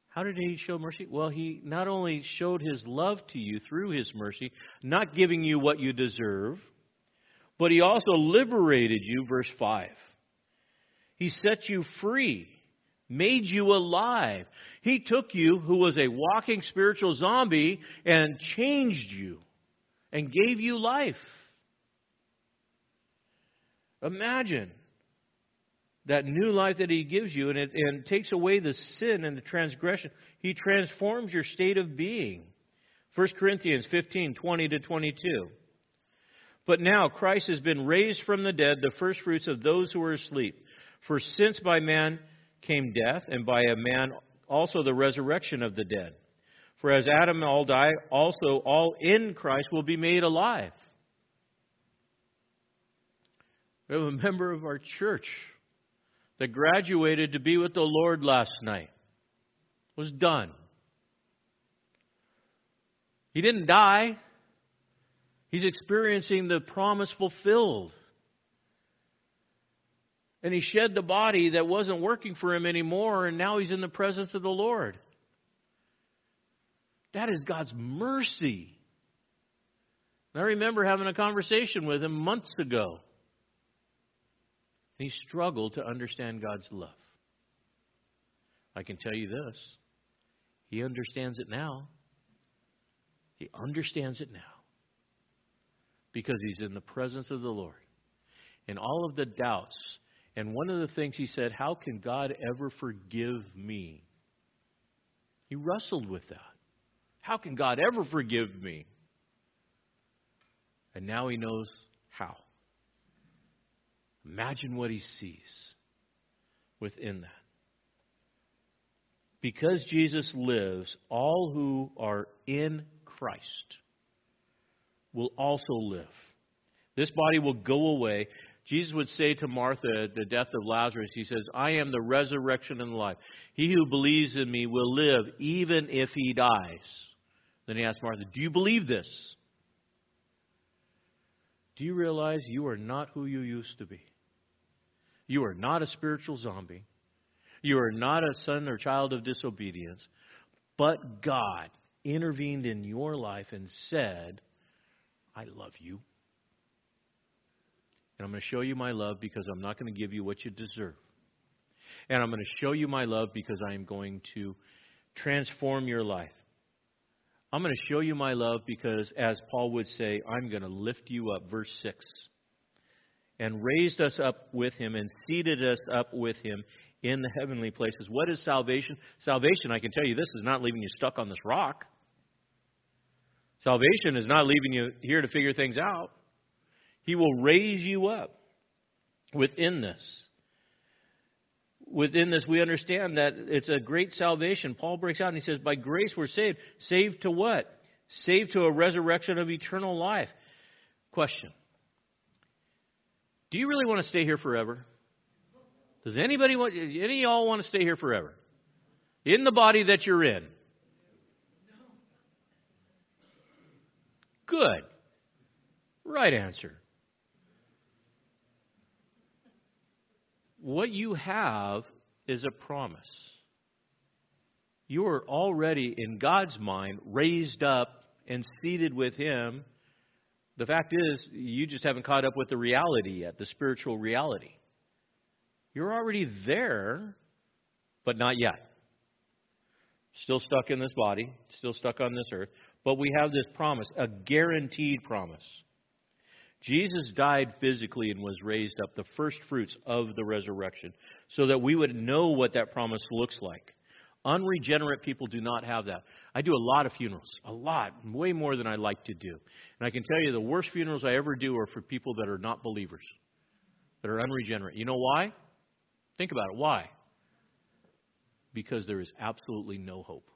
how did He show mercy? Well, He not only showed His love to you through His mercy, not giving you what you deserve, but He also liberated you, verse 5. He set you free, made you alive. He took you, who was a walking spiritual zombie, and changed you and gave you life. Imagine that new life that He gives you, and takes away the sin and the transgression. He transforms your state of being. 1 Corinthians 15:20-22. But now Christ has been raised from the dead, the first fruits of those who are asleep. For since by man came death, and by a man also the resurrection of the dead. For as Adam all die, also all in Christ will be made alive. We have a member of our church that graduated to be with the Lord last night. Was done. He didn't die. He's experiencing the promise fulfilled. And he shed the body that wasn't working for him anymore, and now he's in the presence of the Lord. That is God's mercy. And I remember having a conversation with him months ago. And he struggled to understand God's love. I can tell you this. He understands it now. He understands it now. Because he's in the presence of the Lord. And all of the doubts. And one of the things he said, how can God ever forgive me? He wrestled with that. How can God ever forgive me? And now he knows how. Imagine what he sees within that. Because Jesus lives, all who are in Christ will also live. This body will go away. Jesus would say to Martha at the death of Lazarus, he says, I am the resurrection and the life. He who believes in me will live even if he dies. Then he asked Martha, do you believe this? Do you realize you are not who you used to be? You are not a spiritual zombie. You are not a son or child of disobedience. But God intervened in your life and said, I love you. And I'm going to show you my love because I'm not going to give you what you deserve. And I'm going to show you my love because I am going to transform your life. I'm going to show you my love because, as Paul would say, I'm going to lift you up. Verse 6. And raised us up with him and seated us up with him in the heavenly places. What is salvation? Salvation, I can tell you this, is not leaving you stuck on this rock. Salvation is not leaving you here to figure things out. He will raise you up within this. Within this, we understand that it's a great salvation. Paul breaks out and he says, by grace we're saved. Saved to what? Saved to a resurrection of eternal life. Question. Do you really want to stay here forever? Does anybody want, any of y'all want to stay here forever? In the body that you're in? Good. Right answer. What you have is a promise. You are already, in God's mind, raised up and seated with Him. The fact is, you just haven't caught up with the reality yet, the spiritual reality. You're already there, but not yet. Still stuck in this body, still stuck on this earth. But we have this promise, a guaranteed promise. Jesus died physically and was raised up, the first fruits of the resurrection, so that we would know what that promise looks like. Unregenerate people do not have that. I do a lot of funerals, a lot, way more than I like to do. And I can tell you the worst funerals I ever do are for people that are not believers, that are unregenerate. You know why? Think about it. Why? Because there is absolutely no hope.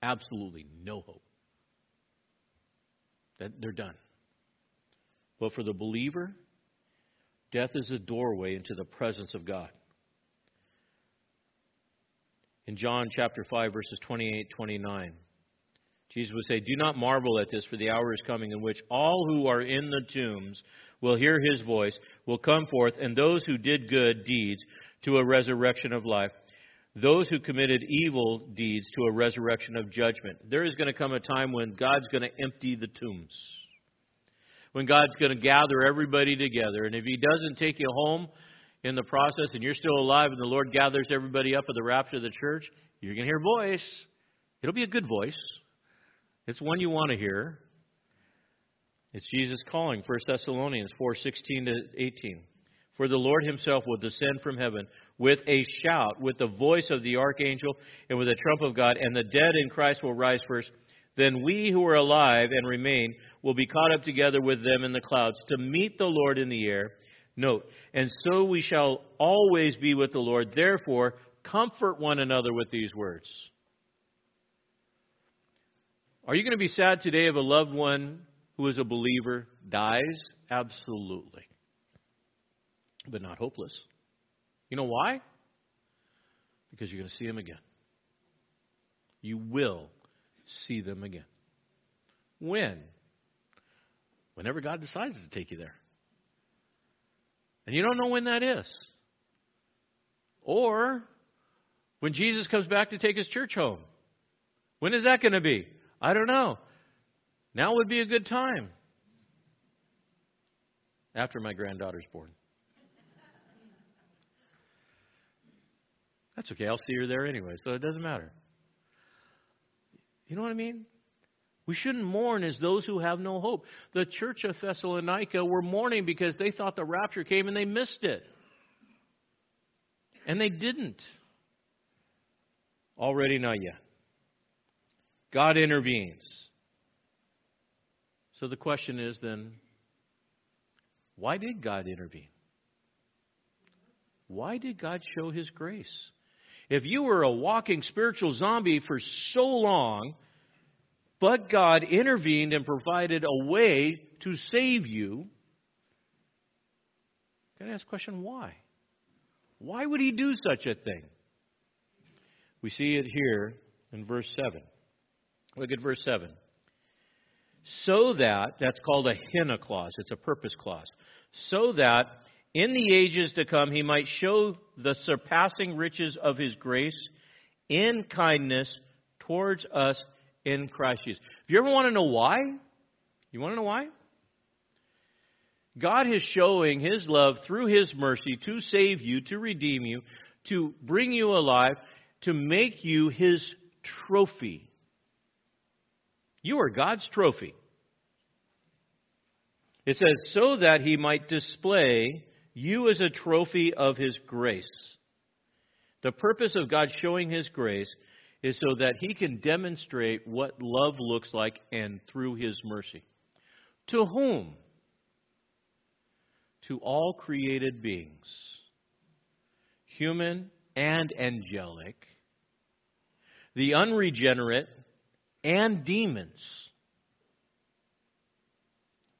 Absolutely no hope. That they're done. But for the believer, death is a doorway into the presence of God. In John chapter 5, verses 28-29, Jesus would say, do not marvel at this, for the hour is coming in which all who are in the tombs will hear his voice, will come forth, and those who did good deeds to a resurrection of life, those who committed evil deeds to a resurrection of judgment. There is going to come a time when God's going to empty the tombs. When God's going to gather everybody together. And if he doesn't take you home in the process and you're still alive and the Lord gathers everybody up at the rapture of the church, you're going to hear a voice. It'll be a good voice. It's one you want to hear. It's Jesus calling, 1 Thessalonians 4:16 to 18. For the Lord himself will descend from heaven with a shout, with the voice of the archangel, and with the trump of God, and the dead in Christ will rise first. Then we who are alive and remain will be caught up together with them in the clouds to meet the Lord in the air. Note, and so we shall always be with the Lord. Therefore, comfort one another with these words. Are you going to be sad today if a loved one who is a believer dies? Absolutely. But not hopeless. You know why? Because you're going to see him again. You will see them again. When? Whenever God decides to take you there. And you don't know when that is. Or when Jesus comes back to take his church home. When is that going to be? I don't know. Now would be a good time. After my granddaughter's born. That's okay. I'll see her there anyway, so it doesn't matter. You know what I mean? We shouldn't mourn as those who have no hope. The church of Thessalonica were mourning because they thought the rapture came and they missed it. And they didn't. Already not yet. God intervenes. So the question is then, why did God intervene? Why did God show his grace? If you were a walking spiritual zombie for so long, but God intervened and provided a way to save you, got to ask the question, why? Why would he do such a thing? We see it here in verse 7. Look at verse 7. So that, that's called a henna clause. It's a purpose clause. So that in the ages to come, he might show the surpassing riches of his grace in kindness towards us in Christ Jesus. If you ever want to know why, you want to know why? God is showing his love through his mercy to save you, to redeem you, to bring you alive, to make you his trophy. You are God's trophy. It says, so that he might display you as a trophy of his grace. The purpose of God showing his grace is so that he can demonstrate what love looks like and through his mercy. To whom? To all created beings, human and angelic, the unregenerate and demons.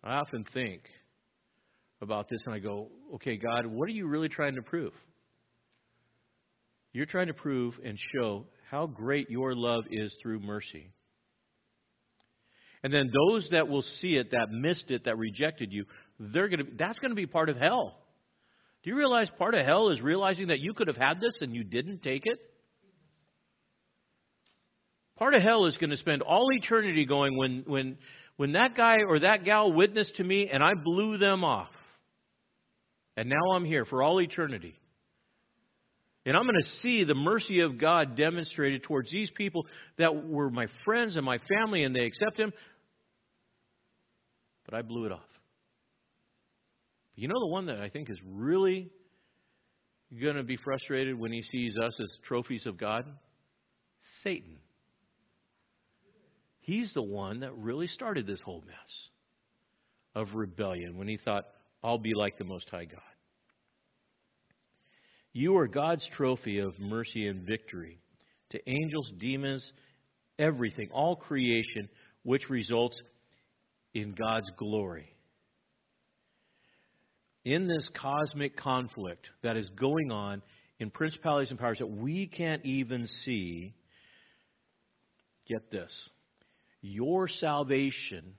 I often think about this and I go, okay, God, what are you really trying to prove? You're trying to prove and show how great your love is through mercy. And then those that will see it, that missed it, that rejected you, that's going to be part of hell. Do you realize part of hell is realizing that you could have had this and you didn't take it? Part of hell is going to spend all eternity going, when that guy or that gal witnessed to me and I blew them off. And now I'm here for all eternity. And I'm going to see the mercy of God demonstrated towards these people that were my friends and my family and they accept him. But I blew it off. You know the one that I think is really going to be frustrated when he sees us as trophies of God? Satan. He's the one that really started this whole mess of rebellion when he thought, I'll be like the Most High God. You are God's trophy of mercy and victory to angels, demons, everything, all creation, which results in God's glory. In this cosmic conflict that is going on in principalities and powers that we can't even see, get this, your salvation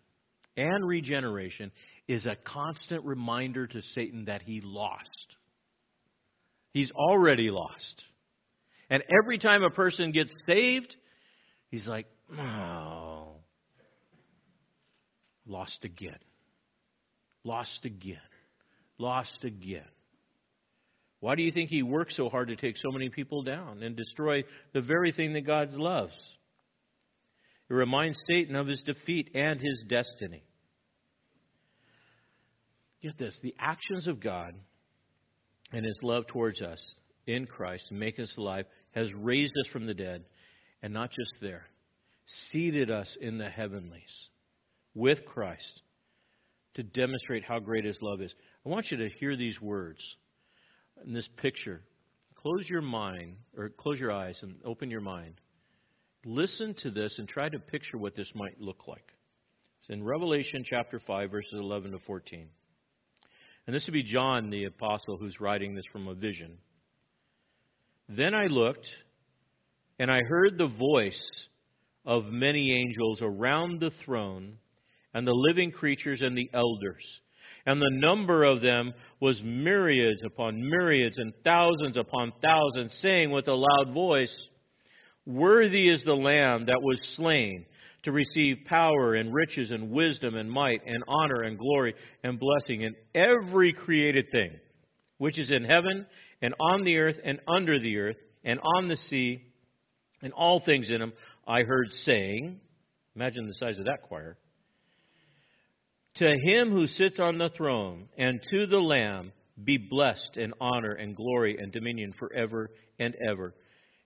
and regeneration is a constant reminder to Satan that he lost. He's already lost. And every time a person gets saved, he's like, oh, lost again. Lost again. Lost again. Why do you think he works so hard to take so many people down and destroy the very thing that God loves? It reminds Satan of his defeat and his destiny. get this, the actions of God and his love towards us in Christ to make us alive has raised us from the dead, and not just there, seated us in the heavenlies with Christ to demonstrate how great his love is. I want you to hear these words in this picture. Close your mind, or close your eyes and open your mind. Listen to this and try to picture what this might look like. It's in Revelation chapter 5, verses 11 to 14. And this would be John, the apostle, who's writing this from a vision. Then I looked, and I heard the voice of many angels around the throne, and the living creatures and the elders. And the number of them was myriads upon myriads and thousands upon thousands, saying with a loud voice, "Worthy is the Lamb that was slain to receive power and riches and wisdom and might and honor and glory and blessing." And every created thing which is in heaven and on the earth and under the earth and on the sea and all things in them, I heard saying, imagine the size of that choir, "To him who sits on the throne and to the Lamb be blessed and honor and glory and dominion forever and ever."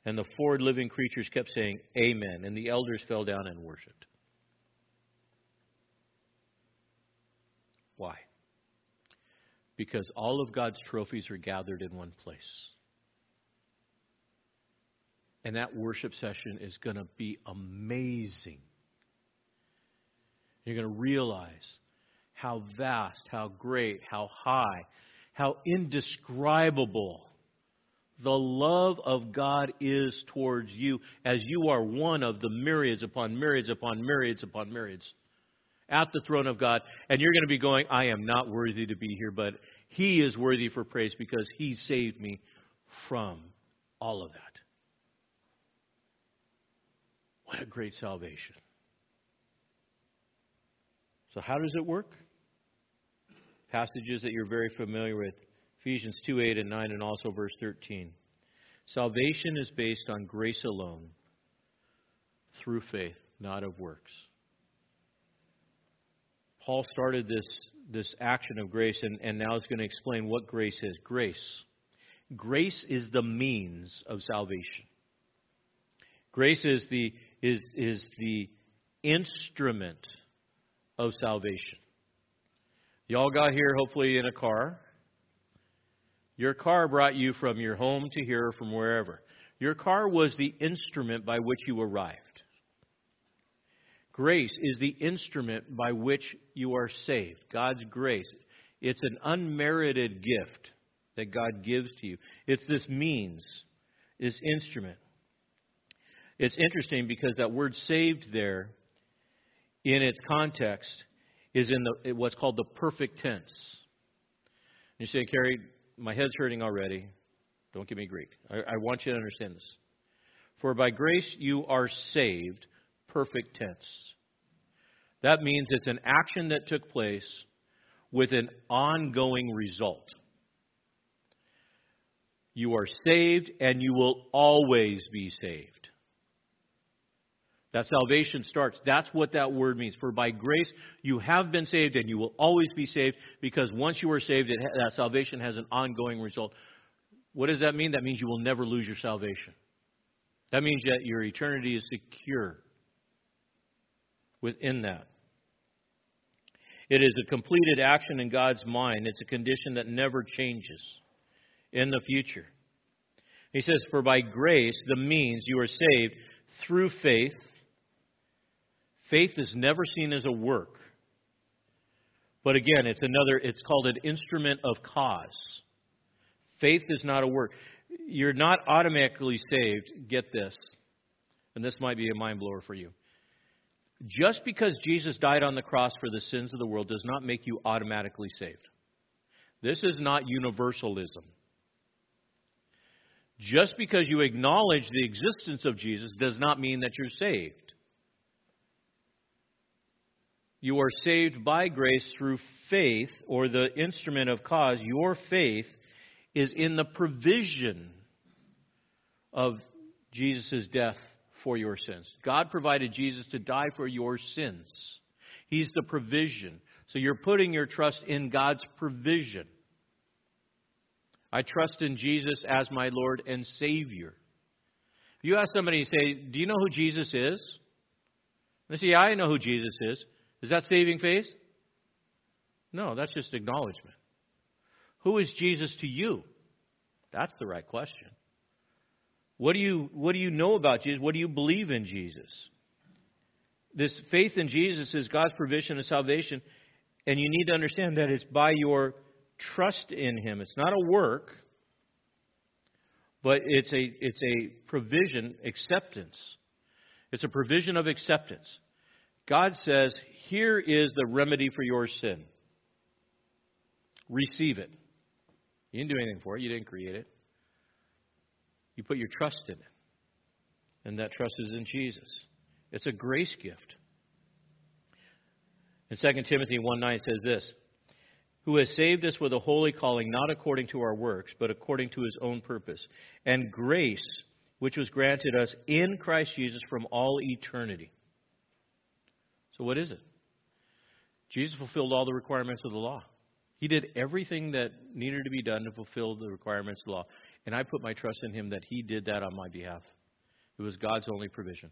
And the four living creatures kept saying, "Amen." And the elders fell down and worshipped. Why? Because all of God's trophies are gathered in one place. And that worship session is going to be amazing. You're going to realize how vast, how great, how high, how indescribable the love of God is towards you as you are one of the myriads upon myriads upon myriads upon myriads at the throne of God. And you're going to be going, "I am not worthy to be here, but He is worthy for praise because He saved me from all of that." What a great salvation. So how does it work? Passages that you're very familiar with. Ephesians 2, 8 and 9 and also verse 13. Salvation is based on grace alone, through faith, not of works. Paul started this action of grace and now is going to explain what grace is. Grace is the means of salvation. Grace is the instrument of salvation. Y'all got here hopefully in a car. Your car brought you from your home to here or from wherever. Your car was the instrument by which you arrived. Grace is the instrument by which you are saved. God's grace. It's an unmerited gift that God gives to you. It's this means, this instrument. It's interesting because that word "saved" there, in its context, is in what's called the perfect tense. You say, "Cary, my head's hurting already." Don't give me Greek. I want you to understand this. For by grace you are saved, perfect tense. That means it's an action that took place with an ongoing result. You are saved and you will always be saved. That salvation starts. That's what that word means. For by grace you have been saved and you will always be saved, because once you are saved, that salvation has an ongoing result. What does that mean? That means you will never lose your salvation. That means that your eternity is secure within that. It is a completed action in God's mind. It's a condition that never changes in the future. He says, for by grace, the means, you are saved through faith. Faith is never seen as a work. But again, it's called an instrument of cause. Faith is not a work. You're not automatically saved. Get this. And this might be a mind blower for you. Just because Jesus died on the cross for the sins of the world does not make you automatically saved. This is not universalism. Just because you acknowledge the existence of Jesus does not mean that you're saved. You are saved by grace through faith, or the instrument of cause. Your faith is in the provision of Jesus' death for your sins. God provided Jesus to die for your sins. He's the provision. So you're putting your trust in God's provision. I trust in Jesus as my Lord and Savior. If you ask somebody, say, do you know who Jesus is? They say, yeah, I know who Jesus is. Is that saving faith? No, that's just acknowledgement. Who is Jesus to you? That's the right question. What do you know about Jesus? What do you believe in Jesus? This faith in Jesus is God's provision of salvation. And you need to understand that it's by your trust in Him. It's not a work, but it's a provision, acceptance. It's a provision of acceptance. God says, here is the remedy for your sin. Receive it. You didn't do anything for it. You didn't create it. You put your trust in it. And that trust is in Jesus. It's a grace gift. In 2 Timothy 1:9 says this, who has saved us with a holy calling, not according to our works, but according to His own purpose, and grace which was granted us in Christ Jesus from all eternity. So what is it? Jesus fulfilled all the requirements of the law. He did everything that needed to be done to fulfill the requirements of the law. And I put my trust in Him that He did that on my behalf. It was God's only provision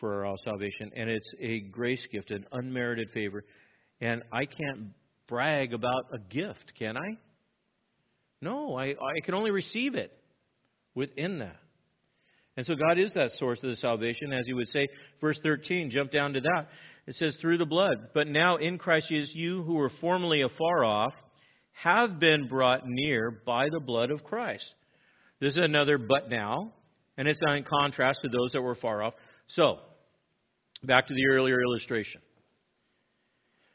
for our salvation. And it's a grace gift, an unmerited favor. And I can't brag about a gift, can I? No, I can only receive it within that. And so God is that source of the salvation, as you would say. Verse 13, jump down to that. It says, through the blood. But now in Christ Jesus, you who were formerly afar off have been brought near by the blood of Christ. This is another but now, and it's in contrast to those that were far off. So, back to the earlier illustration.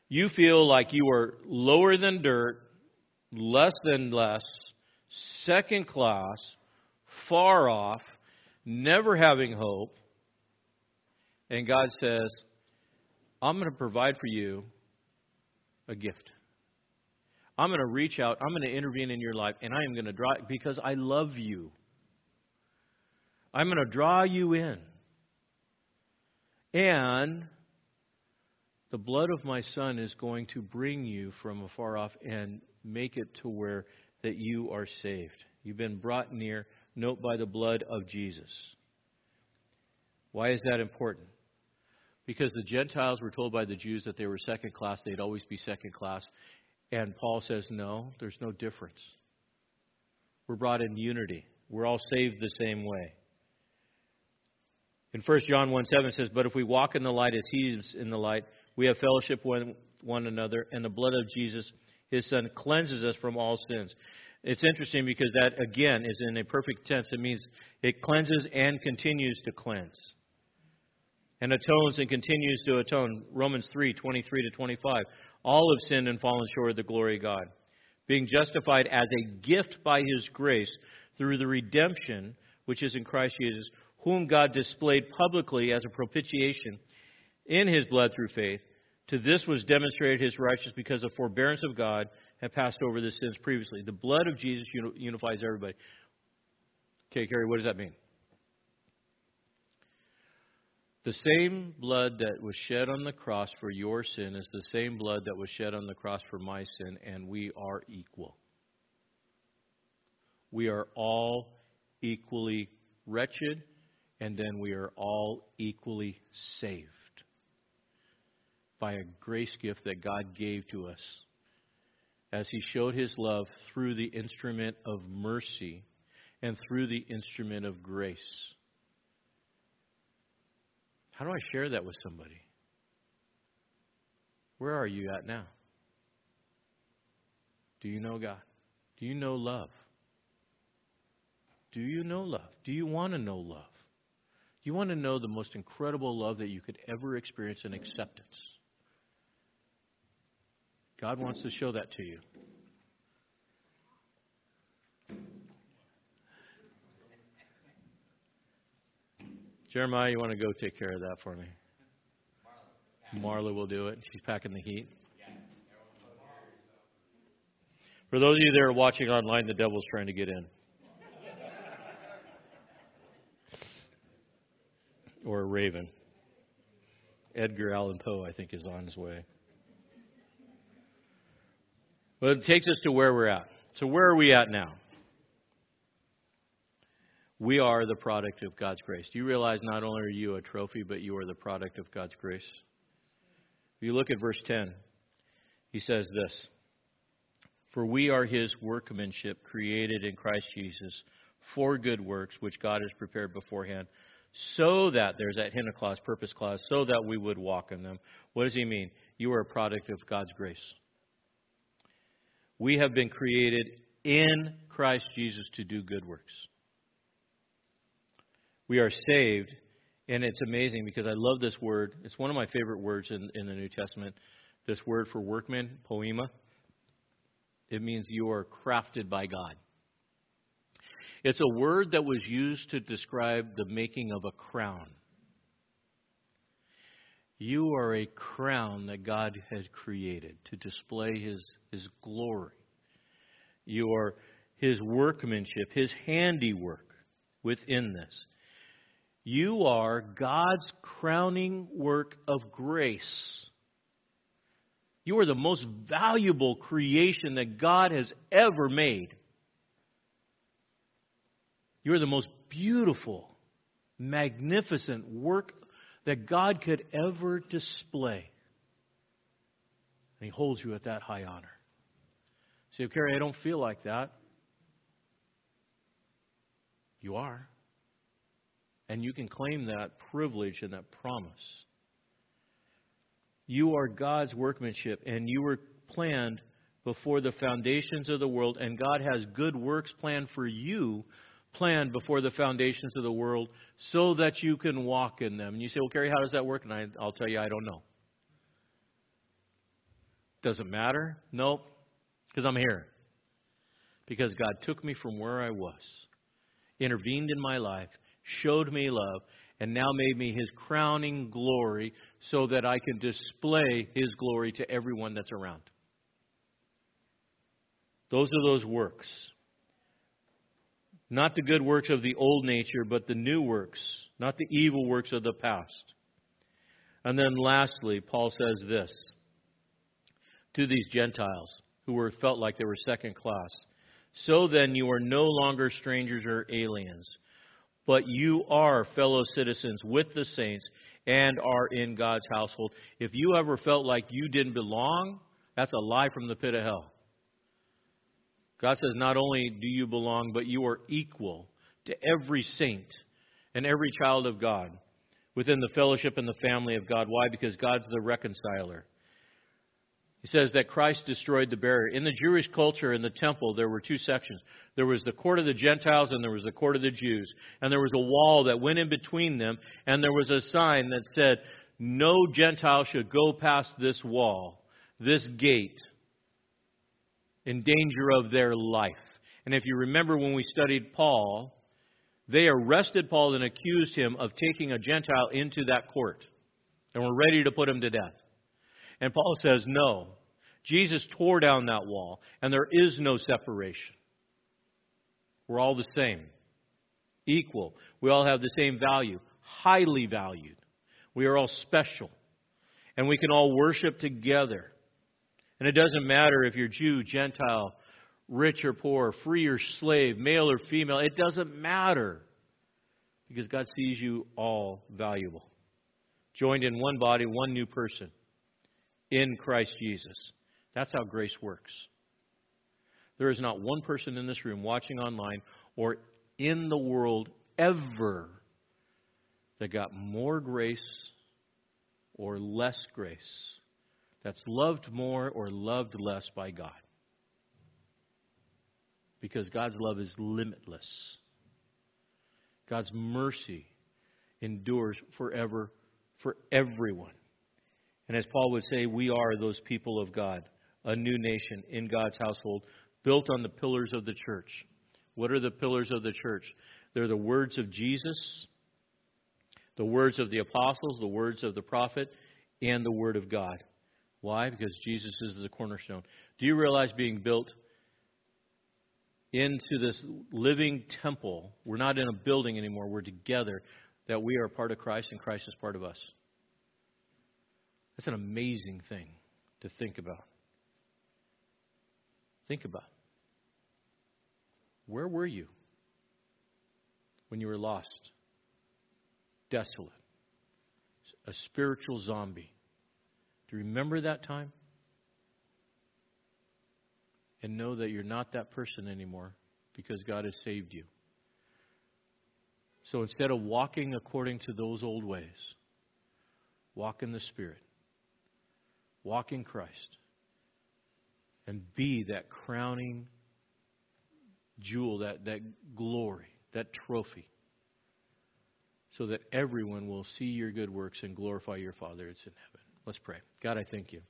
You feel like you are lower than dirt, less than less, second class, far off, never having hope. And God says, I'm going to provide for you a gift. I'm going to reach out. I'm going to intervene in your life. And I am going to draw, because I love you. I'm going to draw you in. And the blood of my Son is going to bring you from afar off and make it to where that you are saved. You've been brought near, note, by the blood of Jesus. Why is that important? Because the Gentiles were told by the Jews that they were second class. They'd always be second class. And Paul says, no, there's no difference. We're brought in unity. We're all saved the same way. In 1 John 1:7 says, but if we walk in the light as He is in the light, we have fellowship one another, and the blood of Jesus, His Son, cleanses us from all sins. It's interesting because that, again, is in a perfect tense. It means it cleanses and continues to cleanse. And atones and continues to atone. Romans 3:23-25. All have sinned and fallen short of the glory of God, being justified as a gift by His grace through the redemption which is in Christ Jesus, whom God displayed publicly as a propitiation in His blood through faith. To this was demonstrated His righteousness, because the forbearance of God had passed over the sins previously. The blood of Jesus unifies everybody. Okay, Cary, what does that mean? The same blood that was shed on the cross for your sin is the same blood that was shed on the cross for my sin, and we are equal. We are all equally wretched, and then we are all equally saved by a grace gift that God gave to us as He showed His love through the instrument of mercy and through the instrument of grace. How do I share that with somebody? Where are you at now? Do you know God? Do you know love? Do you know love? Do you want to know love? You want to know the most incredible love that you could ever experience in acceptance. God wants to show that to you. Jeremiah, you want to go take care of that for me? Marla will do it. She's packing the heat. For those of you that are watching online, the devil's trying to get in. Or a raven. Edgar Allan Poe, I think, is on his way. Well, it takes us to where we're at. So where are we at now? We are the product of God's grace. Do you realize not only are you a trophy, but you are the product of God's grace? If you look at verse 10, he says this, "For we are his workmanship, created in Christ Jesus for good works, which God has prepared beforehand, so that," there's that hint of clause, purpose clause, "so that we would walk in them." What does he mean? You are a product of God's grace. We have been created in Christ Jesus to do good works. We are saved, and it's amazing because I love this word. It's one of my favorite words in the New Testament, this word for workman, poema. It means you are crafted by God. It's a word that was used to describe the making of a crown. You are a crown that God has created to display His glory. You are His workmanship, His handiwork within this. You are God's crowning work of grace. You are the most valuable creation that God has ever made. You are the most beautiful, magnificent work that God could ever display. And He holds you at that high honor. You say, "Cary, I don't feel like that." You are. And you can claim that privilege and that promise. You are God's workmanship, and you were planned before the foundations of the world, and God has good works planned before the foundations of the world so that you can walk in them. And you say, "Well, Cary, how does that work?" And I'll tell you, I don't know. Doesn't matter? Nope. Because I'm here. Because God took me from where I was, intervened in my life, showed me love, and now made me His crowning glory so that I can display His glory to everyone that's around. Those are those works. Not the good works of the old nature, but the new works. Not the evil works of the past. And then lastly, Paul says this to these Gentiles who felt like they were second class. "So then you are no longer strangers or aliens, but you are fellow citizens with the saints and are in God's household." If you ever felt like you didn't belong, that's a lie from the pit of hell. God says not only do you belong, but you are equal to every saint and every child of God within the fellowship and the family of God. Why? Because God's the reconciler. He says that Christ destroyed the barrier. In the Jewish culture, in the temple, there were two sections. There was the court of the Gentiles and there was the court of the Jews. And there was a wall that went in between them. And there was a sign that said, "No Gentile should go past this wall, this gate, in danger of their life." And if you remember when we studied Paul, they arrested Paul and accused him of taking a Gentile into that court. And were ready to put him to death. And Paul says, no, Jesus tore down that wall, and there is no separation. We're all the same, equal. We all have the same value, highly valued. We are all special, and we can all worship together. And it doesn't matter if you're Jew, Gentile, rich or poor, free or slave, male or female. It doesn't matter because God sees you all valuable, joined in one body, one new person. In Christ Jesus. That's how grace works. There is not one person in this room, watching online, or in the world ever that got more grace or less grace, that's loved more or loved less by God. Because God's love is limitless. God's mercy endures forever for everyone. And as Paul would say, we are those people of God, a new nation in God's household, built on the pillars of the church. What are the pillars of the church? They're the words of Jesus, the words of the apostles, the words of the prophet, and the word of God. Why? Because Jesus is the cornerstone. Do you realize being built into this living temple, we're not in a building anymore, we're together, that we are part of Christ and Christ is part of us? That's an amazing thing to think about. Think about it. Where were you when you were lost, desolate, a spiritual zombie? Do you remember that time? And know that you're not that person anymore because God has saved you. So instead of walking according to those old ways, walk in the Spirit. Walk in Christ. And be that crowning jewel, that glory, that trophy. So that everyone will see your good works and glorify your Father that's in heaven. Let's pray. God, I thank you.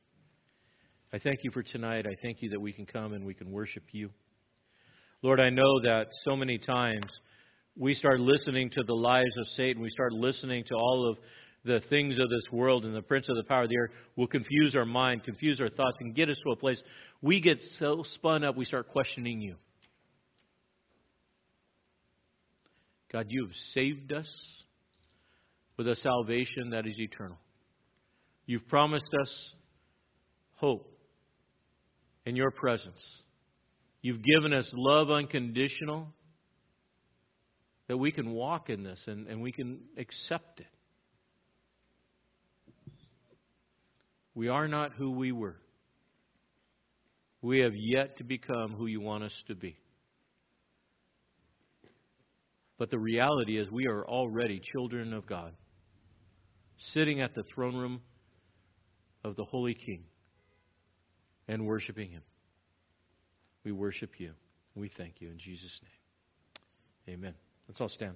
I thank you for tonight. I thank you that we can come and we can worship you. Lord, I know that so many times we start listening to the lies of Satan. We start listening to all of the things of this world, and the prince of the power of the air will confuse our mind, confuse our thoughts, and get us to a place we get so spun up we start questioning you. God, you have saved us with a salvation that is eternal. You've promised us hope in your presence. You've given us love unconditional, that we can walk in this and we can accept it. We are not who we were. We have yet to become who you want us to be. But the reality is we are already children of God, sitting at the throne room of the Holy King and worshiping Him. We worship you. We thank you in Jesus' name. Amen. Let's all stand.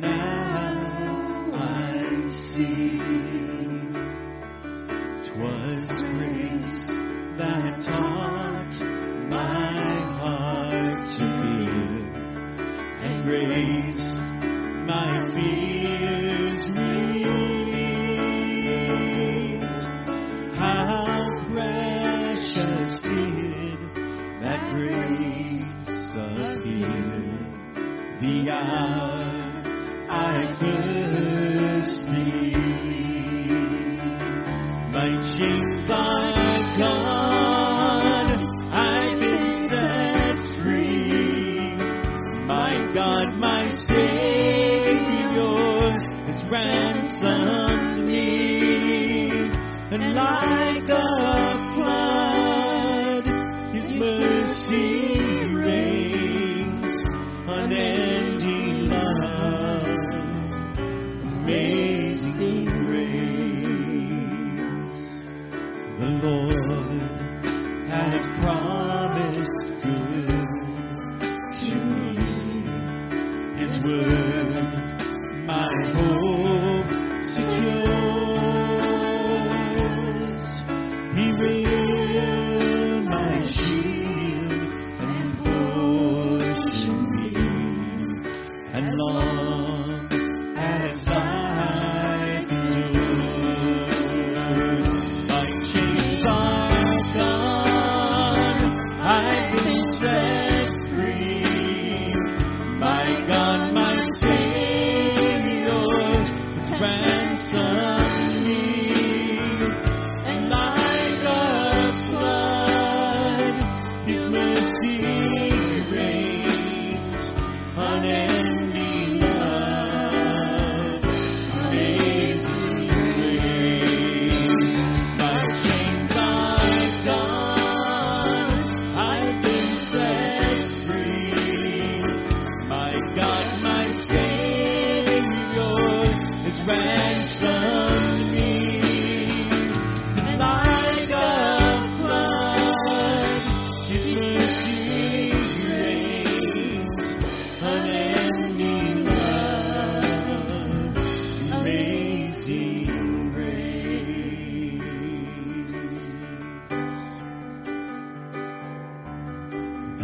now I see. Was grace that taught my heart to fear, and grace my fears relieved. How precious did that grace appear, the hour I first knew. My chains are gone, I've been set free. My God, my Savior has ransomed me. And like a flood, His mercy reigns, unending love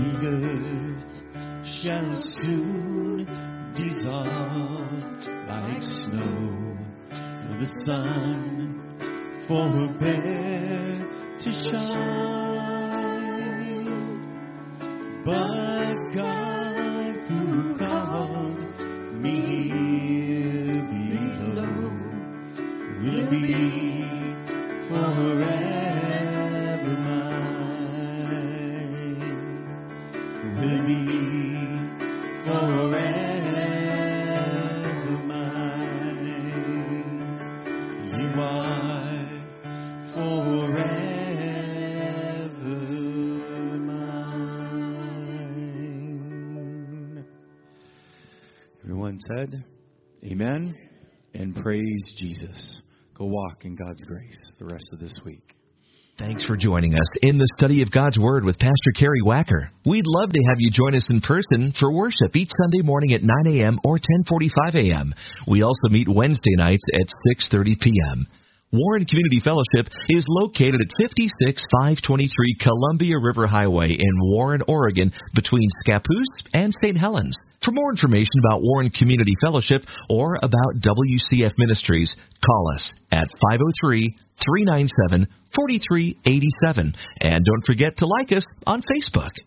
The earth shall soon dissolve like snow. The sun forbear to shine. But God who called me here below will be forever. Said, amen, and praise Jesus. Go walk in God's grace the rest of this week. Thanks for joining us in the study of God's Word with Pastor Cary Wacker. We'd love to have you join us in person for worship each Sunday morning at 9 a.m. or 10:45 a.m. We also meet Wednesday nights at 6:30 p.m. Warren Community Fellowship is located at 56523 Columbia River Highway in Warren, Oregon, between Scappoose and St. Helens. For more information about Warren Community Fellowship or about WCF Ministries, call us at 503-397-4387. And don't forget to like us on Facebook.